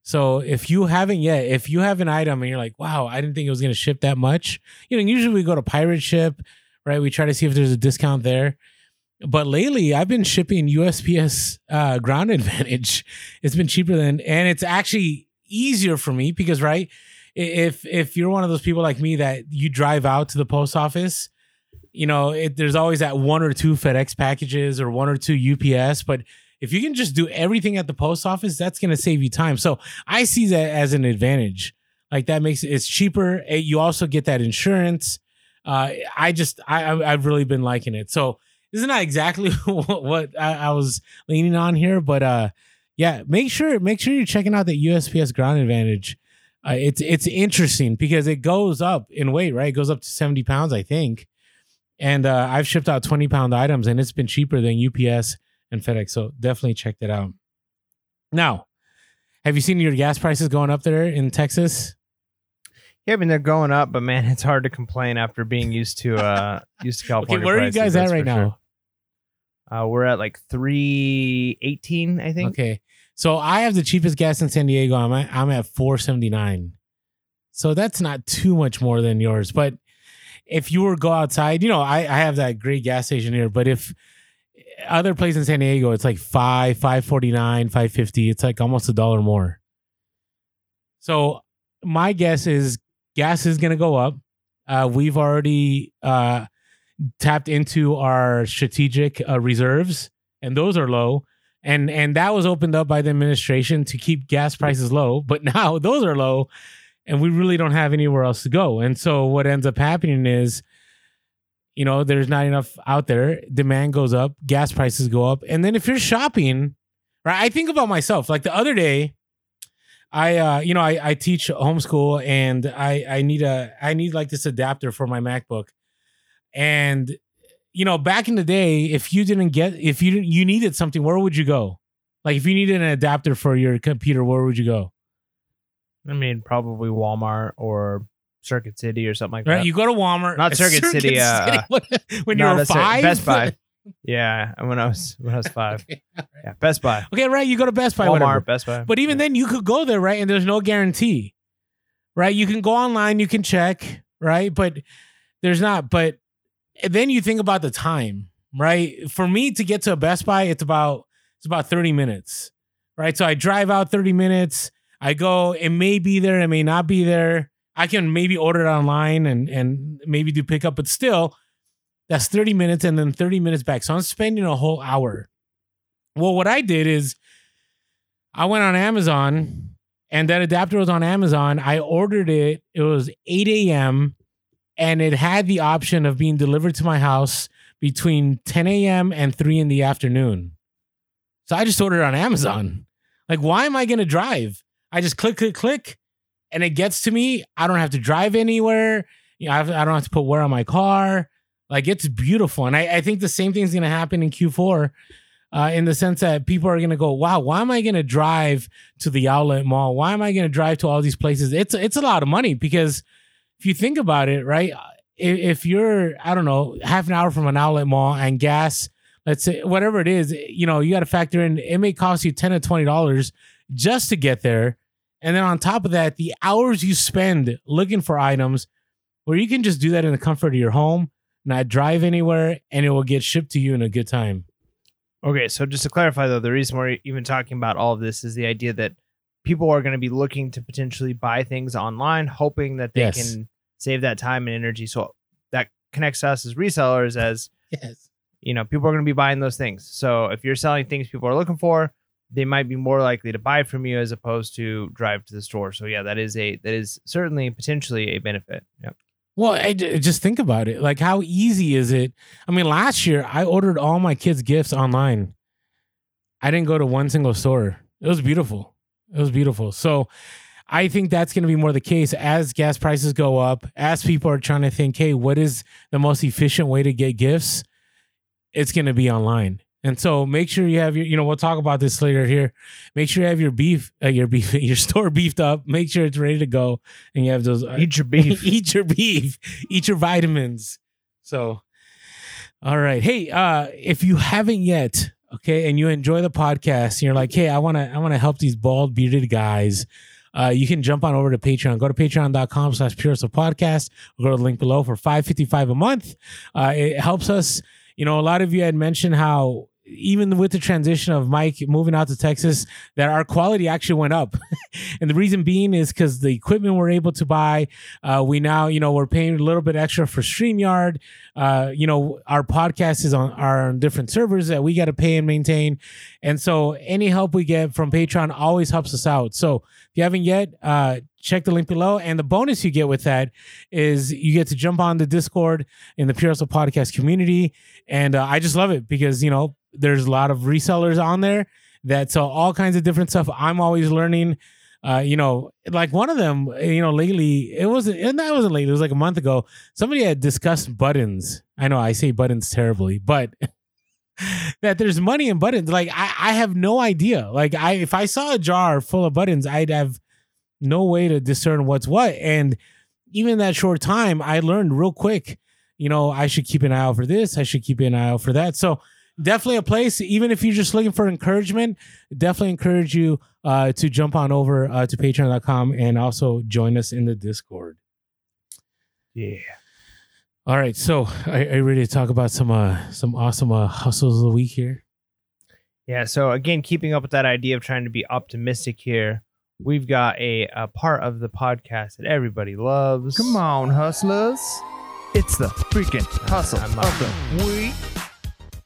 So if you haven't yet, if you have an item and you're like, wow, I didn't think it was going to ship that much. You know, usually we go to Pirate Ship, right? We try to see if there's a discount there. But lately I've been shipping U S P S uh, Ground Advantage. It's been cheaper than, and it's actually easier for me because, right, if if you're one of those people like me that you drive out to the post office, you know, it, there's always that one or two FedEx packages or one or two U P S. But if you can just do everything at the post office, that's going to save you time. So I see that as an advantage. Like that makes it, it's cheaper. You also get that insurance. Uh, I just, I, I've really been liking it. So this is not exactly what, what I, I was leaning on here, but uh, yeah, make sure, make sure you're checking out the U S P S Ground Advantage. Uh, it's, it's interesting because it goes up in weight, right? It goes up to seventy pounds, I think. And uh, I've shipped out twenty pound items and it's been cheaper than U P S and FedEx. So definitely check that out. Now, have you seen your gas prices going up there in Texas? Yeah, I mean, they're going up, but man, it's hard to complain after being used to uh, used to California. Okay, where prices, are you guys at right now? Sure. Uh, we're at like three eighteen, I think. Okay. So I have the cheapest gas in San Diego. I'm at, I'm at four seventy-nine. So that's not too much more than yours, but if you were to go outside, you know, I, I have that great gas station here, but if other place in San Diego, it's like five, five forty nine, five fifty. It's like almost a dollar more. So my guess is gas is going to go up. Uh, we've already uh, tapped into our strategic uh, reserves, and those are low. And and that was opened up by the administration to keep gas prices low. But now those are low. And we really don't have anywhere else to go. And so what ends up happening is, you know, there's not enough out there. Demand goes up. Gas prices go up. And then if you're shopping, right, I think about myself. Like the other day, I, uh, you know, I, I teach homeschool and I, I need a, I need like this adapter for my MacBook. And, you know, back in the day, if you didn't get, if you didn't, you needed something, where would you go? Like if you needed an adapter for your computer, where would you go? I mean, probably Walmart or Circuit City or something like right, that. You go to Walmart. Not Circuit, Circuit City. Uh, City. when no, you were five? It. Best Buy. Yeah, when I was when I was five. Okay, right. Yeah, Best Buy. Okay, right. You go to Best Buy. Walmart, whatever. Best Buy. But even yeah. then, you could go there, right? And there's no guarantee, right? You can go online. You can check, right? But there's not. But then you think about the time, right? For me to get to a Best Buy, it's about it's about thirty minutes, right? So I drive out thirty minutes. I go, it may be there, it may not be there. I can maybe order it online and, and maybe do pickup, but still, that's thirty minutes and then thirty minutes back. So I'm spending a whole hour. Well, what I did is I went on Amazon and that adapter was on Amazon. I ordered it. It was eight a.m. and it had the option of being delivered to my house between ten a.m. and three in the afternoon. So I just ordered it on Amazon. Like, why am I going to drive? I just click, click, click, and it gets to me. I don't have to drive anywhere. You know, I don't have to put wear on my car. Like, it's beautiful. And I, I think the same thing is going to happen in Q four uh, in the sense that people are going to go, wow, why am I going to drive to the outlet mall? Why am I going to drive to all these places? It's, it's a lot of money because if you think about it, right, if, if you're, I don't know, half an hour from an outlet mall and gas, let's say, whatever it is, you know, you got to factor in, it may cost you ten dollars or twenty dollars just to get there. And then on top of that, the hours you spend looking for items where you can just do that in the comfort of your home, not drive anywhere, and it will get shipped to you in a good time. Okay, so just to clarify, though, the reason we're even talking about all of this is the idea that people are going to be looking to potentially buy things online, hoping that they yes. can save that time and energy. So that connects us as resellers as, yes. you know, people are going to be buying those things. So if you're selling things people are looking for, they might be more likely to buy from you as opposed to drive to the store. So yeah, that is a that is certainly potentially a benefit. Yep. Well, I, just think about it. Like, how easy is it? I mean, last year I ordered all my kids' gifts online. I didn't go to one single store. It was beautiful. It was beautiful. So I think that's going to be more the case as gas prices go up, as people are trying to think, hey, what is the most efficient way to get gifts? It's going to be online. And so make sure you have your, you know, we'll talk about this later here. Make sure you have your beef, uh, your beef, your store beefed up. Make sure it's ready to go. And you have those. Uh, eat your beef. Eat your beef. Eat your vitamins. So, all right. Hey, uh, if you haven't yet, okay, and you enjoy the podcast, and you're like, hey, I want to I want to help these bald bearded guys, uh, you can jump on over to Patreon. Go to patreon.com slash Pure Hustle Podcast. We'll go to the link below for five dollars and fifty-five cents a month. Uh, it helps us. You know, a lot of you had mentioned how even with the transition of Mike moving out to Texas, that our quality actually went up. And the reason being is because the equipment we're able to buy, uh, we now, you know, we're paying a little bit extra for StreamYard. Uh, you know, our podcast is on, are on different servers that we got to pay and maintain. And so any help we get from Patreon always helps us out. So if you haven't yet, uh, check the link below. And the bonus you get with that is you get to jump on the Discord in the Pure Hustle Podcast community. And uh, I just love it because, you know, there's a lot of resellers on there that sell all kinds of different stuff. I'm always learning, uh, you know, like one of them, you know, lately, it wasn't, and that wasn't late. It was like a month ago. Somebody had discussed buttons. I know I say buttons terribly, but that there's money in buttons. Like I, I have no idea. Like I, if I saw a jar full of buttons, I'd have no way to discern what's what. And even that short time, I learned real quick, you know, I should keep an eye out for this. I should keep an eye out for that. So definitely a place, even if you're just looking for encouragement, definitely encourage you uh, to jump on over uh, to patreon dot com and also join us in the Discord. Yeah. All right. So are, are you ready to talk about some uh, some awesome uh, hustles of the week here? Yeah. So again, keeping up with that idea of trying to be optimistic here, we've got a, a part of the podcast that everybody loves. Come on, hustlers. It's the freaking hustle of the week.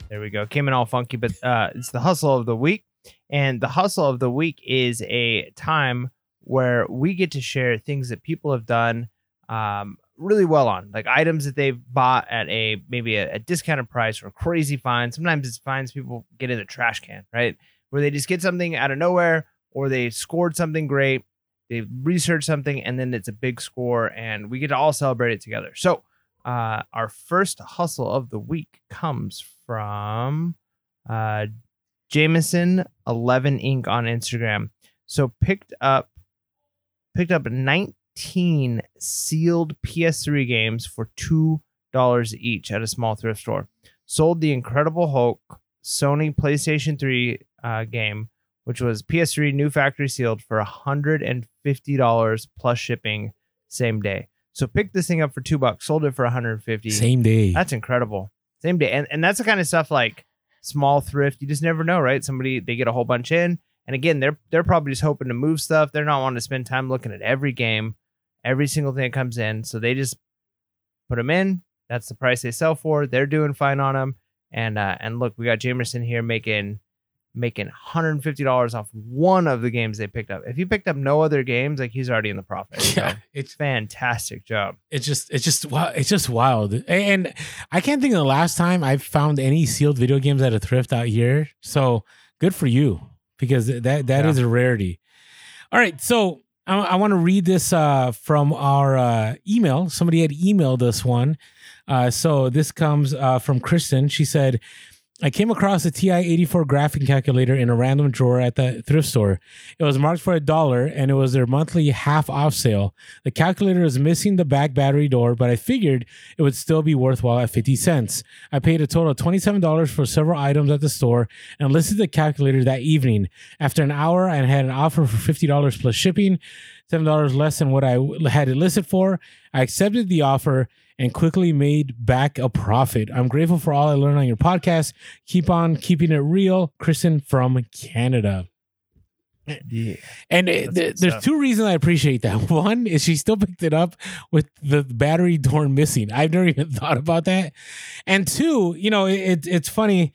There we go. Came in all funky, but uh, it's the hustle of the week. And the hustle of the week is a time where we get to share things that people have done um, really well on, like items that they've bought at a maybe a, a discounted price or a crazy find. Sometimes it's finds people get in the trash can, right? Where they just get something out of nowhere, or they scored something great, they researched something, and then it's a big score, and we get to all celebrate it together. So uh, our first hustle of the week comes from uh, Jameson eleven inc on Instagram. So picked up picked up nineteen sealed P S three games for two dollars each at a small thrift store. Sold the Incredible Hulk Sony PlayStation three uh, game, which was P S three new factory sealed, for one hundred fifty dollars plus shipping same day. So picked this thing up for two bucks, sold it for one hundred fifty dollars. Same day. That's incredible. Same day. And and that's the kind of stuff like small thrift. You just never know, right? Somebody, they get a whole bunch in. And again, they're they're probably just hoping to move stuff. They're not wanting to spend time looking at every game, every single thing that comes in. So they just put them in. That's the price they sell for. They're doing fine on them. And uh, and look, we got Jamerson here making... making one hundred fifty dollars off one of the games they picked up. If you picked up no other games, like he's already in the profit. Yeah, so it's fantastic job. It's just, it's just, it's just wild. And I can't think of the last time I found any sealed video games at a thrift out here. So good for you, because that, that yeah. is a rarity. All right. So I, I want to read this uh, from our uh, email. Somebody had emailed us one. Uh, so this comes uh, from Kristen. She said, I came across a T I eighty-four graphing calculator in a random drawer at the thrift store. It was marked for a dollar, and it was their monthly half off sale. The calculator was missing the back battery door, but I figured it would still be worthwhile at fifty cents. I paid a total of twenty-seven dollars for several items at the store and listed the calculator that evening. After an hour, I had an offer for fifty dollars plus shipping, seven dollars less than what I had it listed for. I accepted the offer and quickly made back a profit. I'm grateful for all I learned on your podcast. Keep on keeping it real. Kristen from Canada. Yeah, and it, th- there's two reasons I appreciate that. One is she still picked it up with the battery door missing. I've never even thought about that. And two, you know, it, it's funny.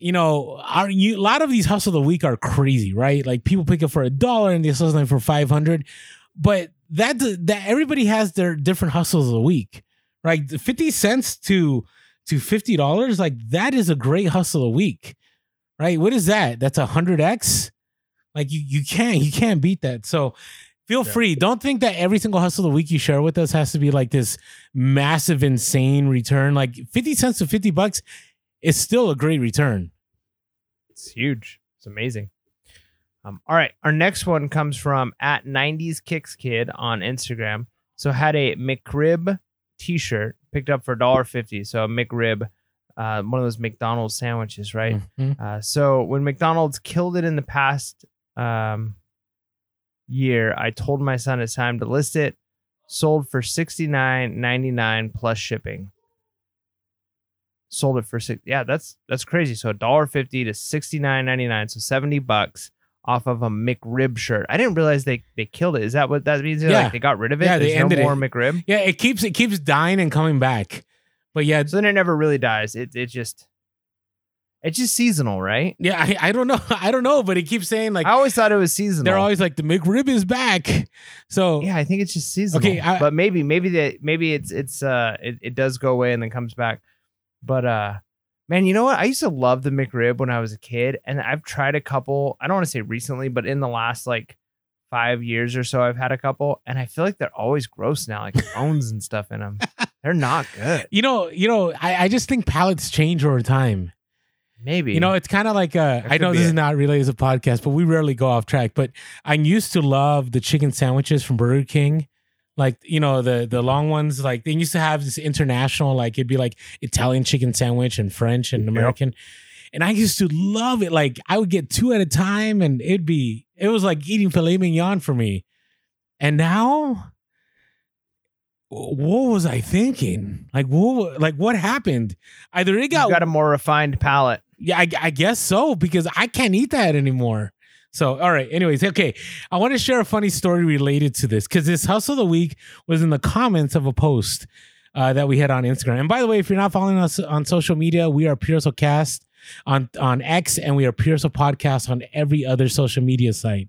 You know, our, you, a lot of these hustle of the week are crazy, right? Like people pick up for a dollar and they sell something for five hundred. But that that everybody has their different hustles of the week. Like the fifty cents to to fifty dollars, like that is a great hustle a week, right? What is that? That's a hundred X. Like you, you can't, you can't beat that. So feel yeah. free. Don't think that every single hustle of the week you share with us has to be like this massive, insane return. Like fifty cents to fifty bucks is still a great return. It's huge. It's amazing. Um, all right. Our next one comes from at Nineties Kicks Kid on Instagram. So had a McRib t-shirt picked up for one dollar fifty. So a McRib uh, one of those McDonald's sandwiches, right? Mm-hmm. Uh, so when McDonald's killed it in the past um, year, I told my son it's time to list it. Sold for sixty-nine ninety-nine plus shipping. Sold it for six. Yeah, that's that's crazy. So one dollar fifty to sixty-nine ninety-nine, so seventy bucks off of a McRib shirt. I didn't realize they, they killed it. Is that what that means? Yeah. Like they got rid of it. Yeah, There's they ended no more it. McRib. Yeah, it keeps it keeps dying and coming back. But yeah, so then it never really dies. It it just it's just seasonal, right? Yeah, I, I don't know. I don't know, but it keeps saying like I always thought it was seasonal. They're always like the McRib is back. So yeah, I think it's just seasonal. Okay, I, but maybe maybe that maybe it's it's uh it, it does go away and then comes back. But, uh, man, you know what? I used to love the McRib when I was a kid, and I've tried a couple. I don't want to say recently, but in the last like five years or so, I've had a couple, and I feel like they're always gross now, like bones and stuff in them. They're not good. You know, you know, I, I just think palates change over time. Maybe. You know, it's kind of like, uh, I know this it. is not really as a podcast, but we rarely go off track, but I used to love the chicken sandwiches from Burger King. Like, you know, the the long ones, like they used to have this international, like it'd be like Italian chicken sandwich and French and American. Yep. And I used to love it. Like I would get two at a time and it'd be, it was like eating filet mignon for me. And now, what was I thinking? Like, what, like what happened? Either it got, you got a more refined palate. Yeah, I, I guess so, because I can't eat that anymore. So, all right. Anyways, okay. I want to share a funny story related to this because this hustle of the week was in the comments of a post uh, that we had on Instagram. And by the way, if you're not following us on social media, we are Pure Hustle Cast on, on X, and we are Pure Hustle Podcast on every other social media site.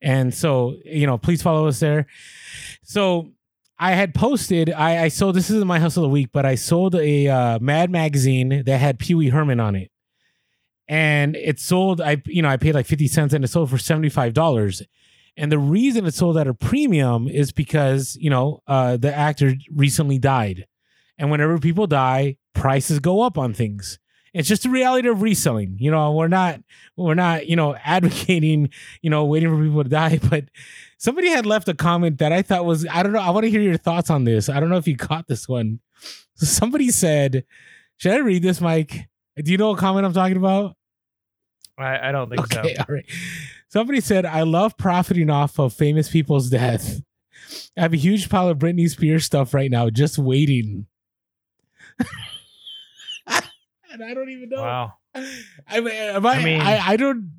And so, you know, please follow us there. So I had posted, I, I sold, this is my hustle of the week, but I sold a uh, Mad magazine that had Pee Wee Herman on it. And it sold, I you know, I paid like fifty cents and it sold for seventy-five dollars. And the reason it sold at a premium is because, you know, uh, the actor recently died. And whenever people die, prices go up on things. It's just the reality of reselling. You know, we're not, we're not, you know, advocating, you know, waiting for people to die. But somebody had left a comment that I thought was, I don't know, I want to hear your thoughts on this. I don't know if you caught this one. So somebody said, should I read this, Mike? Do you know what comment I'm talking about? I, I don't think okay, so. Okay, all right. Somebody said, I love profiting off of famous people's death. I have a huge pile of Britney Spears stuff right now, just waiting. And I don't even know. Wow. I mean, am I, I, mean I, I don't...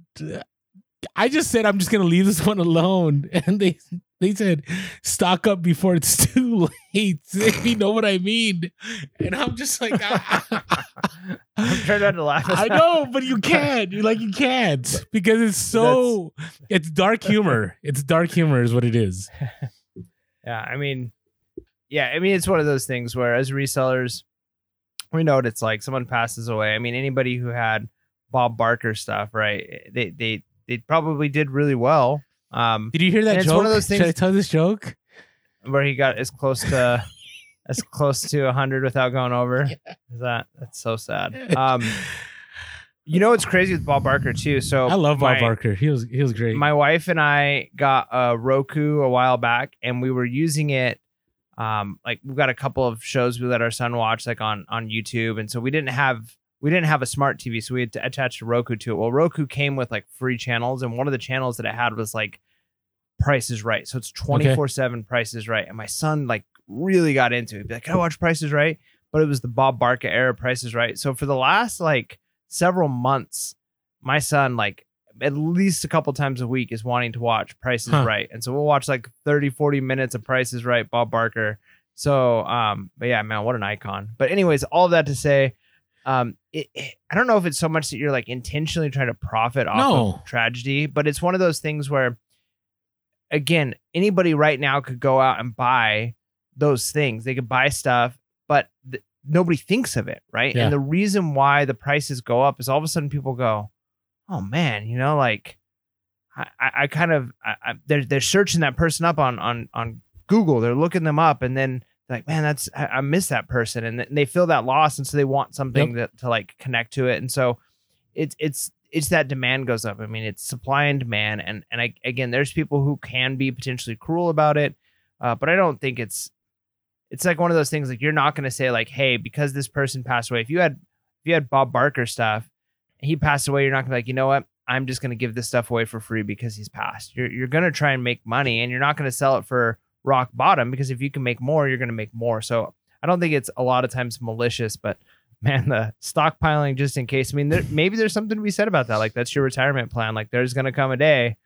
I just said, I'm just going to leave this one alone. And they they said, stock up before it's too late. If you know what I mean. And I'm just like... I, I'm trying not to laugh. I know, but you can't. You like you can't because it's so. That's, it's dark humor. It's dark humor is what it is. Yeah, I mean, yeah, I mean, it's one of those things where as resellers, we know what it's like. Someone passes away. I mean, anybody who had Bob Barker stuff, right? They they they probably did really well. Um, did you hear that joke? It's one of those things. Should I tell this joke where he got as close to? That's close to one hundred without going over. Yeah. Is that that's so sad. Um, you know what's crazy with Bob Barker too. So I love my, Bob Barker. He was he was great. My wife and I got a Roku a while back, and we were using it. Um, like we've got a couple of shows we let our son watch, like on on YouTube, and so we didn't have we didn't have a smart T V, so we had to attach a Roku to it. Well, Roku came with like free channels, and one of the channels that it had was like Price is Right. So it's twenty-four seven Price is Right, and my son like. Really got into it. Be like, can I watch Price is Right? But it was the Bob Barker era Price is Right. So for the last like several months, my son like at least a couple times a week is wanting to watch Price is huh. Right. And so we'll watch like thirty, forty minutes of Price is Right, Bob Barker. So, um, but yeah, man, what an icon. But anyways, all that to say, um, it, it, I don't know if it's so much that you're like intentionally trying to profit off no. of tragedy, but it's one of those things where, again, anybody right now could go out and buy those things. They could buy stuff, but th- nobody thinks of it, right? Yeah. And the reason why the prices go up is all of a sudden people go, oh man, you know, like I, I, I kind of I, I, they're they're searching that person up on on on Google. They're looking them up, and then like, man, that's I, I miss that person, and, th- and they feel that loss, and so they want something yep. that to like connect to it, and so it's it's it's that demand goes up. I mean, it's supply and demand, and and I, again, there's people who can be potentially cruel about it, uh, but I don't think it's. It's like one of those things like you're not going to say like, hey, because this person passed away. If you had if you had Bob Barker stuff, he passed away, you're not going to be like, you know what? I'm just going to give this stuff away for free because he's passed. You're, you're going to try and make money, and you're not going to sell it for rock bottom, because if you can make more, you're going to make more. So I don't think it's a lot of times malicious, but man, the stockpiling just in case. I mean, there, maybe there's something to be said about that. Like, that's your retirement plan. Like, there's going to come a day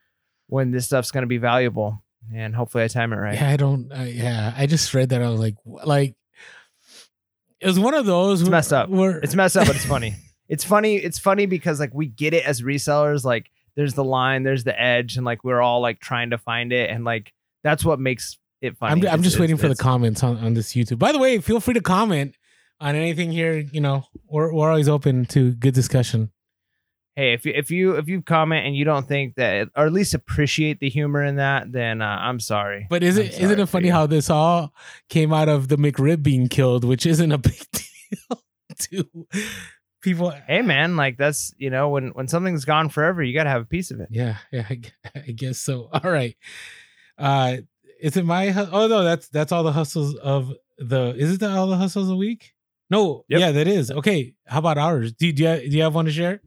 when this stuff's going to be valuable, and hopefully I time it right. Yeah, I don't. Uh, yeah, I just read that. I was like, like, it was one of those. It's messed up. It's messed up, but it's funny. It's funny. It's funny because like we get it as resellers. Like, there's the line, there's the edge, and like we're all like trying to find it, and like that's what makes it funny. I'm, I'm just it's, waiting it's, for it's, the comments on, on this YouTube. By the way, feel free to comment on anything here. You know, we're we're always open to good discussion. Hey, if you if you if you comment and you don't think that, or at least appreciate the humor in that, then uh, I'm sorry. But is it isn't it funny how this all came out of the McRib being killed, which isn't a big deal to people? Hey, man, like that's you know when when something's gone forever, you got to have a piece of it. Yeah, yeah, I, I guess so. All right, uh, is it my? Oh no, that's that's all the hustles of the. Is it the, all the hustles a week? No, yep. Yeah, that is okay. How about ours? Do do you have, do you have one to share?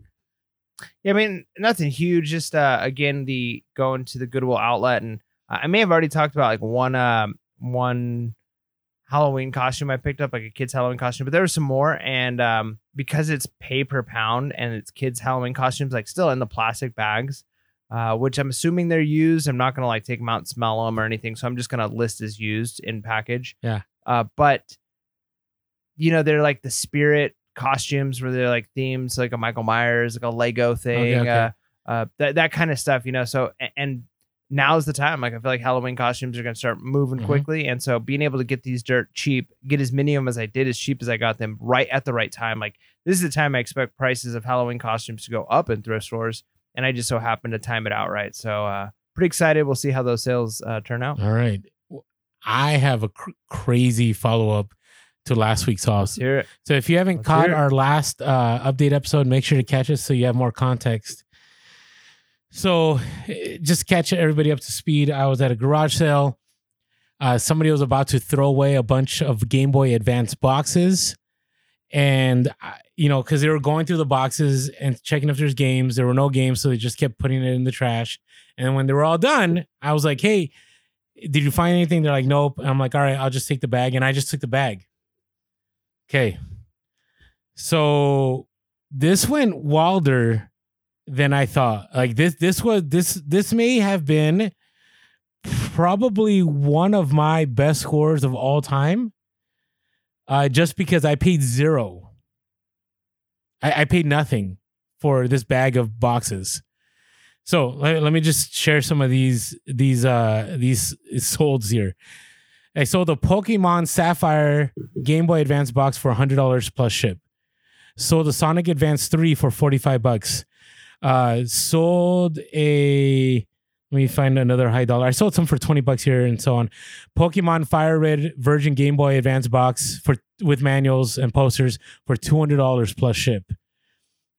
Yeah, I mean, nothing huge. Just, uh, again, the going to the Goodwill outlet. And I may have already talked about like one um, one Halloween costume I picked up, like a kid's Halloween costume. But there were some more. And um, because it's pay per pound and it's kids Halloween costumes, like still in the plastic bags, uh, which I'm assuming they're used. I'm not going to like take them out and smell them or anything. So I'm just going to list as used in package. Yeah. Uh, but, you know, they're like the spirit costumes where they're like themes, like a Michael Myers, like a Lego thing, okay, okay. uh, uh that that kind of stuff, you know. So and now's the time. Like I feel like Halloween costumes are going to start moving mm-hmm. quickly, and so being able to get these dirt cheap, get as many of them as I did, as cheap as I got them, right at the right time. Like this is the time I expect prices of Halloween costumes to go up in thrift stores, and I just so happened to time it out right. So uh, pretty excited. We'll see how those sales uh, turn out. All right, I have a cr- crazy follow up to last week's house. So if you haven't Let's caught our last uh, update episode, make sure to catch us so you have more context. So just catch everybody up to speed. I was at a garage sale. Uh, somebody was about to throw away a bunch of Game Boy Advance boxes. And, you know, because they were going through the boxes and checking if there's games. There were no games, so they just kept putting it in the trash. And when they were all done, I was like, hey, did you find anything? They're like, nope. And I'm like, all right, I'll just take the bag. And I just took the bag. Okay, so this went wilder than I thought. Like this, this was this this may have been probably one of my best scores of all time, uh, just because I paid zero. I, I paid nothing for this bag of boxes. So let, let me just share some of these these uh, these solds here. I sold a Pokemon Sapphire Game Boy Advance box for one hundred dollars plus ship. Sold a Sonic Advance three for forty-five bucks. Uh, sold a... Let me find another high dollar. I sold some for twenty bucks here and so on. Pokemon Fire Red Virgin Game Boy Advance box for with manuals and posters for two hundred dollars plus ship.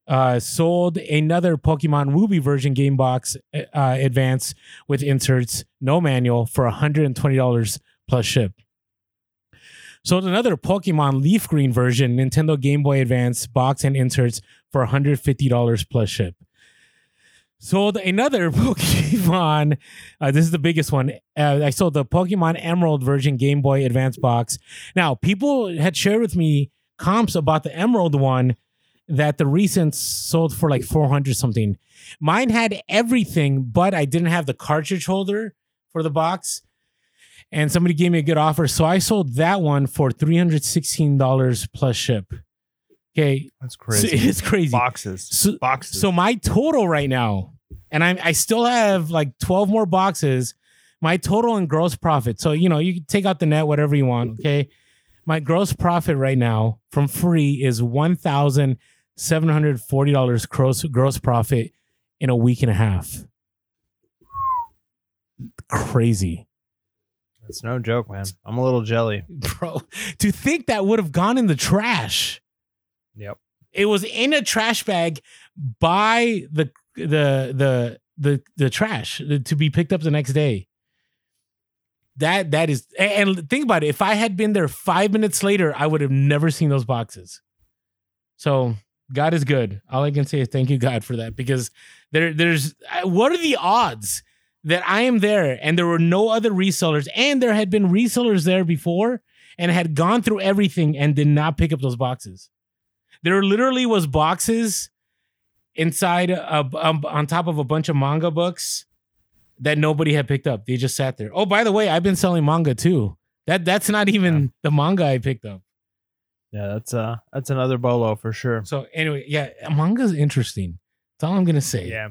Uh, sold another Pokemon Ruby Virgin Game Box uh, Advance with inserts, no manual, for one hundred twenty dollars plus ship. Sold another Pokemon Leaf Green version, Nintendo Game Boy Advance box and inserts for one hundred fifty dollars plus ship. Sold another Pokemon. Uh, this is the biggest one. Uh, I sold the Pokemon Emerald version Game Boy Advance box. Now, people had shared with me comps about the Emerald one that the recent sold for like four hundred something. Mine had everything, but I didn't have the cartridge holder for the box. And somebody gave me a good offer. So I sold that one for three hundred sixteen dollars plus ship. Okay. That's crazy. So it's crazy. Boxes. So, boxes. So my total right now, and I I still have like twelve more boxes, my total and gross profit. So, you know, you can take out the net, whatever you want. Okay. My gross profit right now from free is one thousand seven hundred forty dollars gross, gross profit in a week and a half. Crazy. It's no joke, man. I'm a little jelly. Bro, to think that would have gone in the trash. Yep. It was in a trash bag by the the the the the trash to be picked up the next day. That that is and think about it. If I had been there five minutes later, I would have never seen those boxes. So God is good. All I can say is thank you, God, for that, because there, there's, what are the odds that I am there and there were no other resellers, and there had been resellers there before and had gone through everything and did not pick up those boxes? There literally was boxes inside a, um, on top of a bunch of manga books that nobody had picked up. They just sat there. Oh, by the way, I've been selling manga too. That that's not even yeah. the manga I picked up. Yeah, that's uh that's another bolo for sure. So anyway, yeah, manga's interesting. That's all I'm gonna say. Yeah.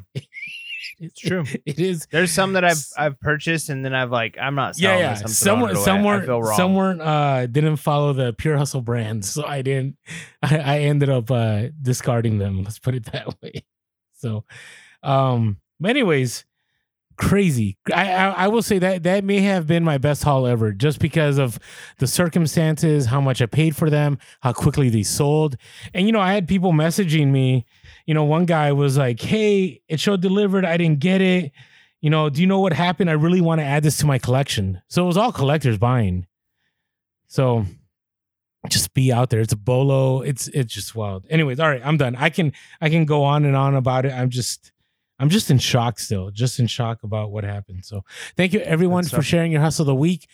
It's true. It is. There's some that I've I've purchased and then I've like I'm not selling. Yeah, yeah. Someone somewhere someone uh didn't follow the Pure Hustle brand, so I didn't. I, I ended up uh, discarding them. Let's put it that way. So, um, but anyways, crazy. I, I I will say that that may have been my best haul ever, just because of the circumstances, how much I paid for them, how quickly they sold, and you know I had people messaging me. You know, one guy was like, hey, it showed delivered. I didn't get it. You know, do you know what happened? I really want to add this to my collection. So it was all collectors buying. So just be out there. It's a bolo. It's it's just wild. Anyways, all right, I'm done. I can I can go on and on about it. I'm just I'm just in shock still, just in shock about what happened. So thank you, everyone, That's for something. sharing your hustle of the week.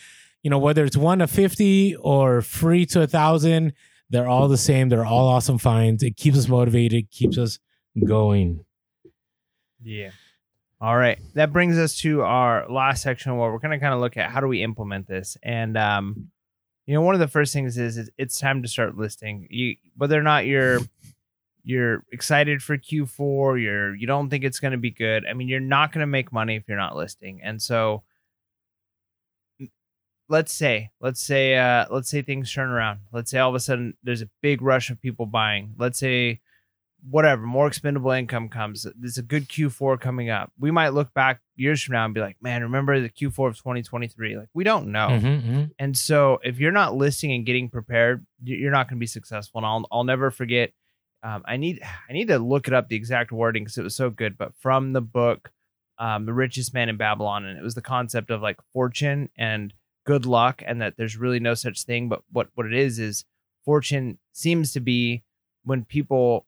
You know, whether it's one to fifty or free to a thousand, they're all the same. They're all awesome finds. It keeps us motivated, keeps us going. Yeah. All right. That brings us to our last section where we're going to kind of look at how do we implement this. And, um, you know, one of the first things is, is it's time to start listing. You, whether or not you're you're excited for Q four, you're, you don't think it's going to be good. I mean, you're not going to make money if you're not listing. And so let's say, let's say, uh, let's say things turn around. Let's say all of a sudden there's a big rush of people buying. Let's say, whatever, more expendable income comes. There's a good Q four coming up. We might look back years from now and be like, man, remember the Q four of twenty twenty-three? Like, we don't know. Mm-hmm, mm-hmm. And so if you're not listing and getting prepared, you're not going to be successful. And I'll, I'll never forget. Um, I need, I need to look it up, the exact wording, because it was so good, but from the book, um, The Richest Man in Babylon. And it was the concept of like fortune and good luck, and that there's really no such thing. But what, what it is, is fortune seems to be when people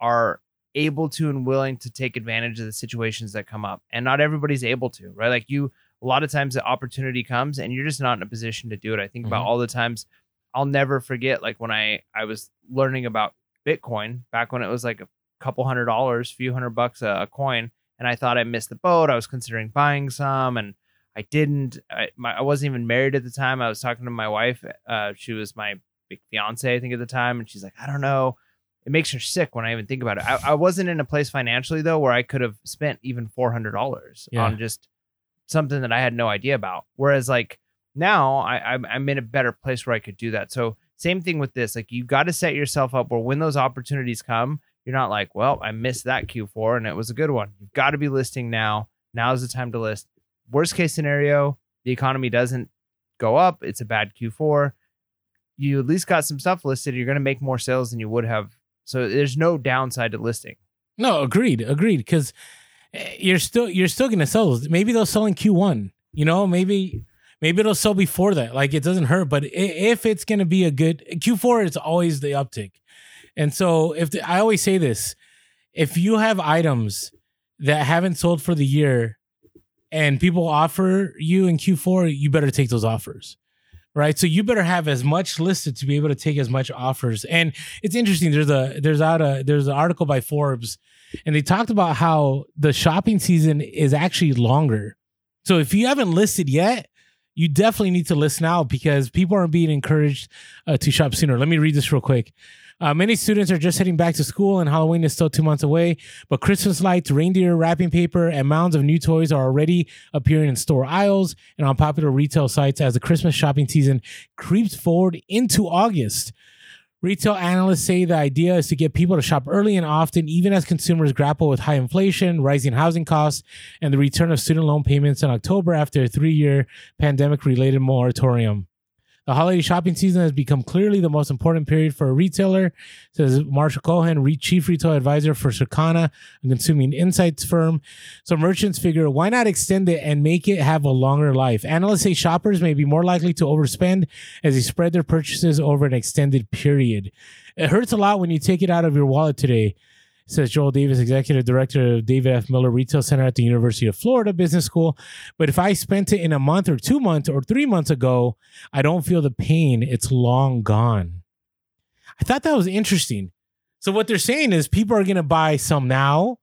are able to and willing to take advantage of the situations that come up. And not everybody's able to, right? Like you, a lot of times the opportunity comes and you're just not in a position to do it. I think mm-hmm. about all the times. I'll never forget, like when I, I was learning about Bitcoin back when it was like a couple hundred dollars, few hundred bucks a, a coin. And I thought I missed the boat. I was considering buying some and I didn't. I, my, I wasn't even married at the time. I was talking to my wife. Uh, she was my fiance, I think, at the time. And she's like, I don't know. It makes her sick when I even think about it. I, I wasn't in a place financially, though, where I could have spent even four hundred dollars yeah. on just something that I had no idea about. Whereas like now I, I'm, I'm in a better place where I could do that. So same thing with this. Like you got to set yourself up where when those opportunities come, you're not like, well, I missed that Q four and it was a good one. You've got to be listing now. Now is the time to list. Worst case scenario, the economy doesn't go up. It's a bad Q four. You at least got some stuff listed. You're going to make more sales than you would have. So there's no downside to listing. No, agreed, agreed. Because you're still you're still gonna sell those. Maybe they'll sell in Q one. You know, maybe maybe it'll sell before that. Like it doesn't hurt. But if it's gonna be a good Q four, it's always the uptick. And so if the, I always say this, if you have items that haven't sold for the year, and people offer you in Q four, you better take those offers. Right. So you better have as much listed to be able to take as much offers. And it's interesting. There's a there's out a there's an article by Forbes and they talked about how the shopping season is actually longer. So if you haven't listed yet, you definitely need to list now because people aren't being encouraged uh, to shop sooner. Let me read this real quick. Uh, many students are just heading back to school and Halloween is still two months away, but Christmas lights, reindeer wrapping paper, and mounds of new toys are already appearing in store aisles and on popular retail sites as the Christmas shopping season creeps forward into August. Retail analysts say the idea is to get people to shop early and often, even as consumers grapple with high inflation, rising housing costs, and the return of student loan payments in October after a three-year pandemic-related moratorium. The holiday shopping season has become clearly the most important period for a retailer, says Marshall Cohen, re- chief retail advisor for Circana, a consuming insights firm. So merchants figure, why not extend it and make it have a longer life? Analysts say shoppers may be more likely to overspend as they spread their purchases over an extended period. It hurts a lot when you take it out of your wallet today, says Joel Davis, executive director of David F. Miller Retail Center at the University of Florida Business School. But if I spent it in a month or two months or three months ago, I don't feel the pain. It's long gone. I thought that was interesting. So what they're saying is people are going to buy some now,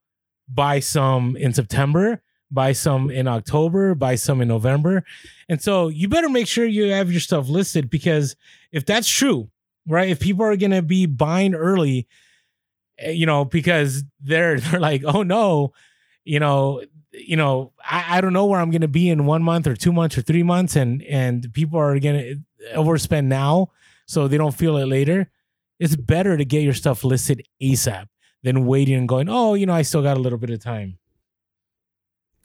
buy some in September, buy some in October, buy some in November. And so you better make sure you have your stuff listed, because if that's true, right, if people are going to be buying early, you know, because they're they're like, oh no, you know, you know, I, I don't know where I'm going to be in one month or two months or three months. And, and people are going to overspend now so they don't feel it later. It's better to get your stuff listed ASAP than waiting and going, oh, you know, I still got a little bit of time.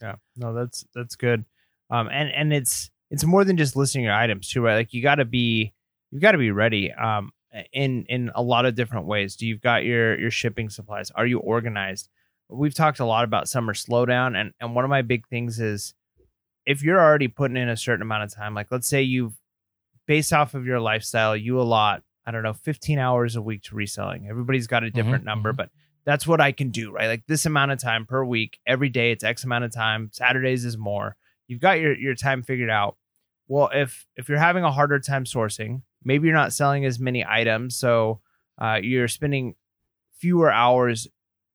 Yeah, no, that's, that's good. Um, and, and it's, it's more than just listing your items too, right? Like you gotta be, you gotta be ready, um, in, in a lot of different ways. Do you've got your, your shipping supplies? Are you organized? We've talked a lot about summer slowdown. And, and one of my big things is if you're already putting in a certain amount of time, like let's say you've based off of your lifestyle, you allot, I don't know, fifteen hours a week to reselling. Everybody's got a different mm-hmm. number, but that's what I can do, right? Like this amount of time per week, every day, it's X amount of time. Saturdays is more. You've got your, your time figured out. Well, if, if you're having a harder time sourcing, maybe you're not selling as many items. So uh, you're spending fewer hours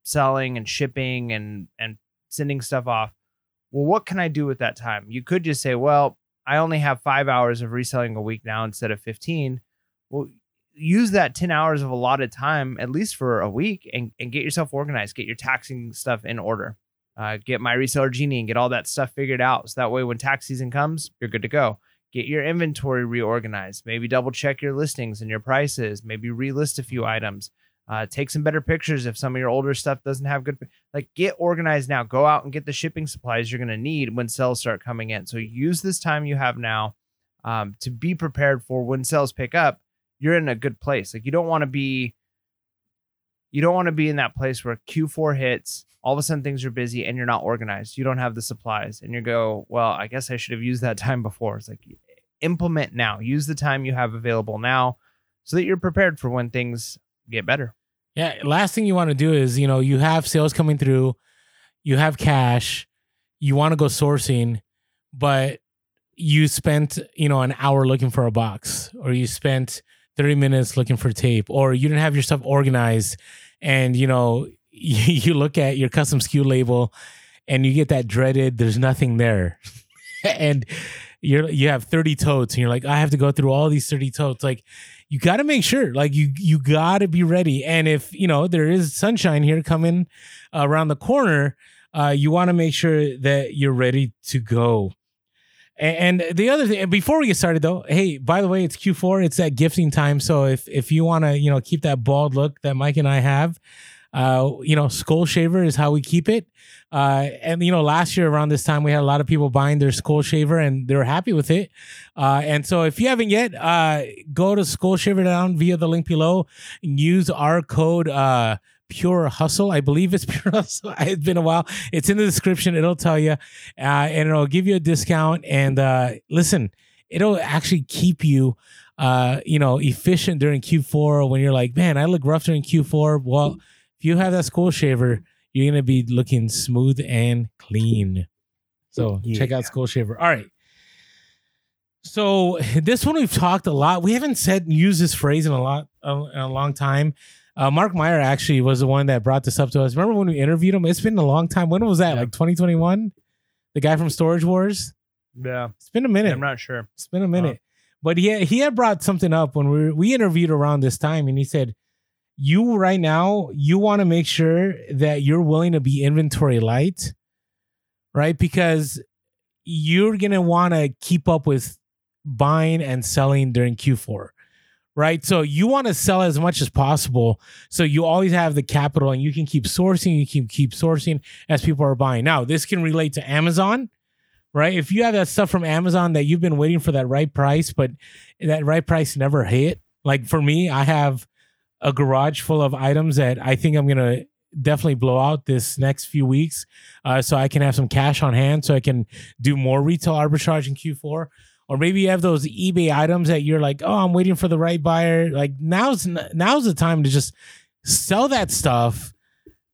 selling and shipping and, and sending stuff off. Well, what can I do with that time? You could just say, well, I only have five hours of reselling a week now instead of fifteen. Well, use that ten hours of allotted time, at least for a week, and, and get yourself organized, get your taxing stuff in order, uh, get My Reseller Genie and get all that stuff figured out. So that way, when tax season comes, you're good to go. Get your inventory reorganized, maybe double check your listings and your prices, maybe relist a few items, uh, take some better pictures. If some of your older stuff doesn't have good, like get organized now, go out and get the shipping supplies you're going to need when sales start coming in. So use this time you have now um, to be prepared for when sales pick up. You're in a good place. Like you don't want to be, you don't want to be in that place where Q four hits, all of a sudden things are busy and you're not organized. You don't have the supplies and you go, well, I guess I should have used that time before. It's like implement now, use the time you have available now so that you're prepared for when things get better. Yeah. Last thing you want to do is, you know, you have sales coming through, you have cash, you want to go sourcing, but you spent, you know, an hour looking for a box, or you spent thirty minutes looking for tape, or you didn't have your stuff organized, and you know you, you look at your custom S K U label and you get that dreaded there's nothing there and you're you have thirty totes and you're like, I have to go through all these thirty totes. Like you got to make sure, like you you got to be ready. And if you know there is sunshine here coming uh, around the corner, uh, you want to make sure that you're ready to go. And the other thing, before we get started though, hey, by the way, it's Q four. It's that gifting time. So if, if you want to, you know, keep that bald look that Mike and I have, uh, you know, Skull Shaver is how we keep it. Uh, and you know, last year around this time, we had a lot of people buying their Skull Shaver and they were happy with it. Uh, and so if you haven't yet, uh, go to Skull Shaver down via the link below and use our code, uh, Pure Hustle. I believe it's Pure Hustle. It's been a while. It's in the description. It'll tell you, uh, and it'll give you a discount. And uh, listen, it'll actually keep you, uh, you know, efficient during Q four when you're like, man, I look rough during Q four. Well, if you have that Skull Shaver, you're gonna be looking smooth and clean. So yeah. Check out Skull Shaver. All right. So this one we've talked a lot. We haven't said used this phrase in a lot uh, in a long time. Uh, Mark Meyer actually was the one that brought this up to us. Remember when we interviewed him? It's been a long time. When was that? Yeah. Like twenty twenty-one? The guy from Storage Wars? Yeah. It's been a minute. Yeah, I'm not sure. It's been a minute. Oh. But he had, he had brought something up when we, we interviewed around this time, and he said, you right now, you want to make sure that you're willing to be inventory light, right? Because you're going to want to keep up with buying and selling during Q four. Right. So you want to sell as much as possible. So you always have the capital and you can keep sourcing. You can keep sourcing as people are buying. Now, this can relate to Amazon, right? If you have that stuff from Amazon that you've been waiting for that right price, but that right price never hit. Like for me, I have a garage full of items that I think I'm going to definitely blow out this next few weeks. Uh, so I can have some cash on hand so I can do more retail arbitrage in Q four. Or maybe you have those eBay items that you're like, oh, I'm waiting for the right buyer. Like now's now's the time to just sell that stuff,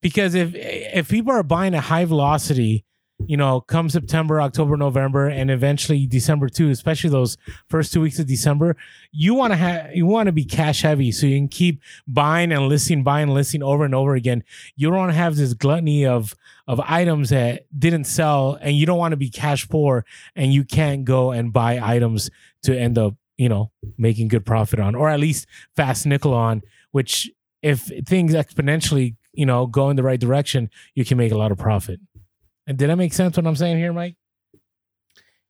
because if if people are buying at high velocity, you know, come September, October, November, and eventually December too, especially those first two weeks of December, you want to have, you want to be cash heavy so you can keep buying and listing, buying and listing over and over again. You don't want to have this gluttony of, of items that didn't sell, and you don't want to be cash poor and you can't go and buy items to end up, you know, making good profit on, or at least fast nickel on, which if things exponentially, you know, go in the right direction, you can make a lot of profit. And did that make sense what I'm saying here, Mike?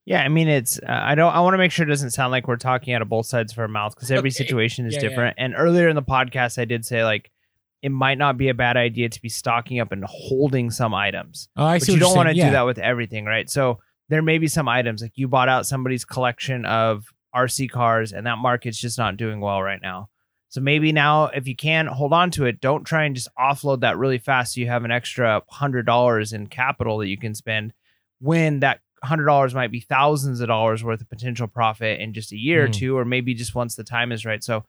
Yeah, I mean, it's uh, I don't I want to make sure it doesn't sound like we're talking out of both sides of our mouth, because every okay. situation is yeah, different. Yeah. And earlier in the podcast, I did say, like, it might not be a bad idea to be stocking up and holding some items. Oh, I but see. You don't want to yeah. do that with everything, right? So there may be some items, like you bought out somebody's collection of R C cars, and that market's just not doing well right now. So maybe now, if you can, hold on to it. Don't try and just offload that really fast so you have an extra one hundred dollars in capital that you can spend, when that one hundred dollars might be thousands of dollars worth of potential profit in just a year mm. or two, or maybe just once the time is right. So,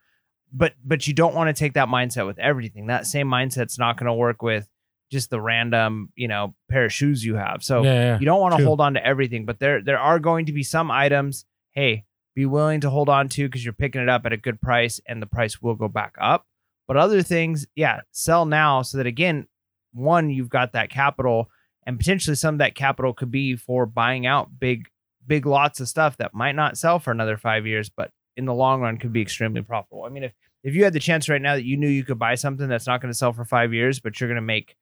but but you don't want to take that mindset with everything. That same mindset's not going to work with just the random, you know, pair of shoes you have. So yeah, yeah. you don't want to hold on to everything, but there there are going to be some items, hey, be willing to hold on to, because you're picking it up at a good price and the price will go back up. But other things, yeah, sell now so that, again, one, you've got that capital, and potentially some of that capital could be for buying out big, big lots of stuff that might not sell for another five years, but in the long run could be extremely profitable. I mean, if, if you had the chance right now that you knew you could buy something that's not going to sell for five years, but you're going to make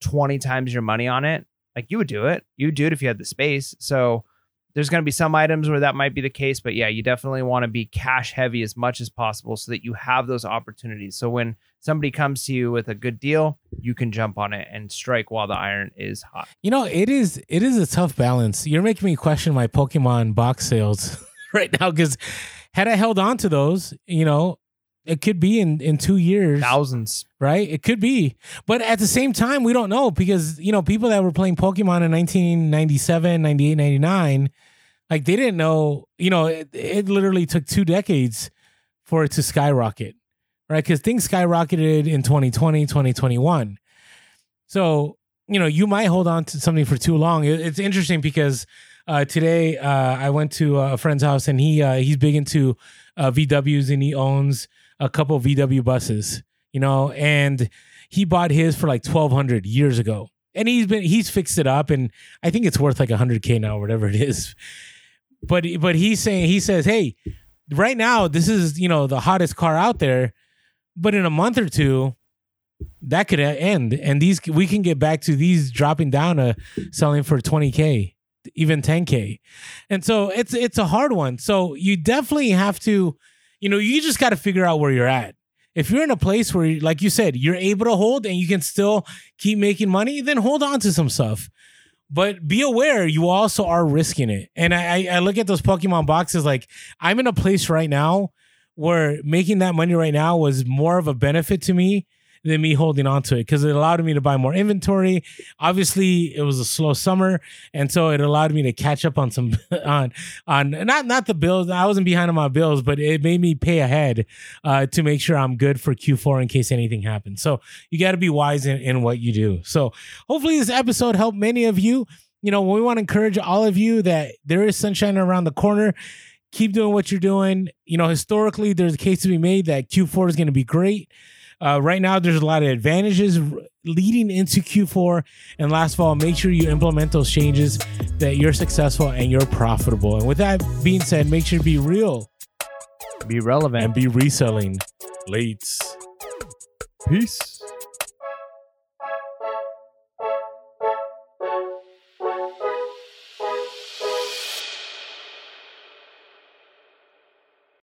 twenty times your money on it, like, you would do it. You would do it if you had the space. So there's going to be some items where that might be the case, but yeah, you definitely want to be cash heavy as much as possible so that you have those opportunities. So when somebody comes to you with a good deal, you can jump on it and strike while the iron is hot. You know, it is, it is a tough balance. You're making me question my Pokemon box sales right now, because had I held on to those, you know, it could be in, in two years. Thousands. Right? It could be. But at the same time, we don't know, because, you know, people that were playing Pokemon in nineteen ninety-seven, ninety-eight, ninety-nine, like, they didn't know, you know, it, it literally took two decades for it to skyrocket, right? Because things skyrocketed in twenty twenty, twenty twenty-one. So, you know, you might hold on to something for too long. It, it's interesting because uh, today uh, I went to a friend's house, and he uh, he's big into uh, V Ws, and he owns a couple of V W buses, you know, and he bought his for like twelve hundred years ago. And he's been he's fixed it up, and I think it's worth like one hundred K now, whatever it is. But but he's saying, he says, hey, right now, this is, you know, the hottest car out there, but in a month or two, that could end. And these, we can get back to these dropping down to selling for twenty K, even ten K. And so it's, it's a hard one. So you definitely have to, you know, you just got to figure out where you're at. If you're in a place where, like you said, you're able to hold and you can still keep making money, then hold on to some stuff. But be aware, you also are risking it. And I, I look at those Pokemon boxes, like, I'm in a place right now where making that money right now was more of a benefit to me than me holding on to it, because it allowed me to buy more inventory. Obviously, it was a slow summer, and so it allowed me to catch up on some on on not not the bills. I wasn't behind on my bills, but it made me pay ahead uh, to make sure I'm good for Q four in case anything happens. So you got to be wise in, in what you do. So hopefully this episode helped many of you. You know, we want to encourage all of you that there is sunshine around the corner. Keep doing what you're doing. You know, historically, there's a case to be made that Q four is going to be great. Uh, right now, there's a lot of advantages leading into Q four. And last of all, make sure you implement those changes, that you're successful and you're profitable. And with that being said, make sure to be real, be relevant, and be reselling. Late. Peace.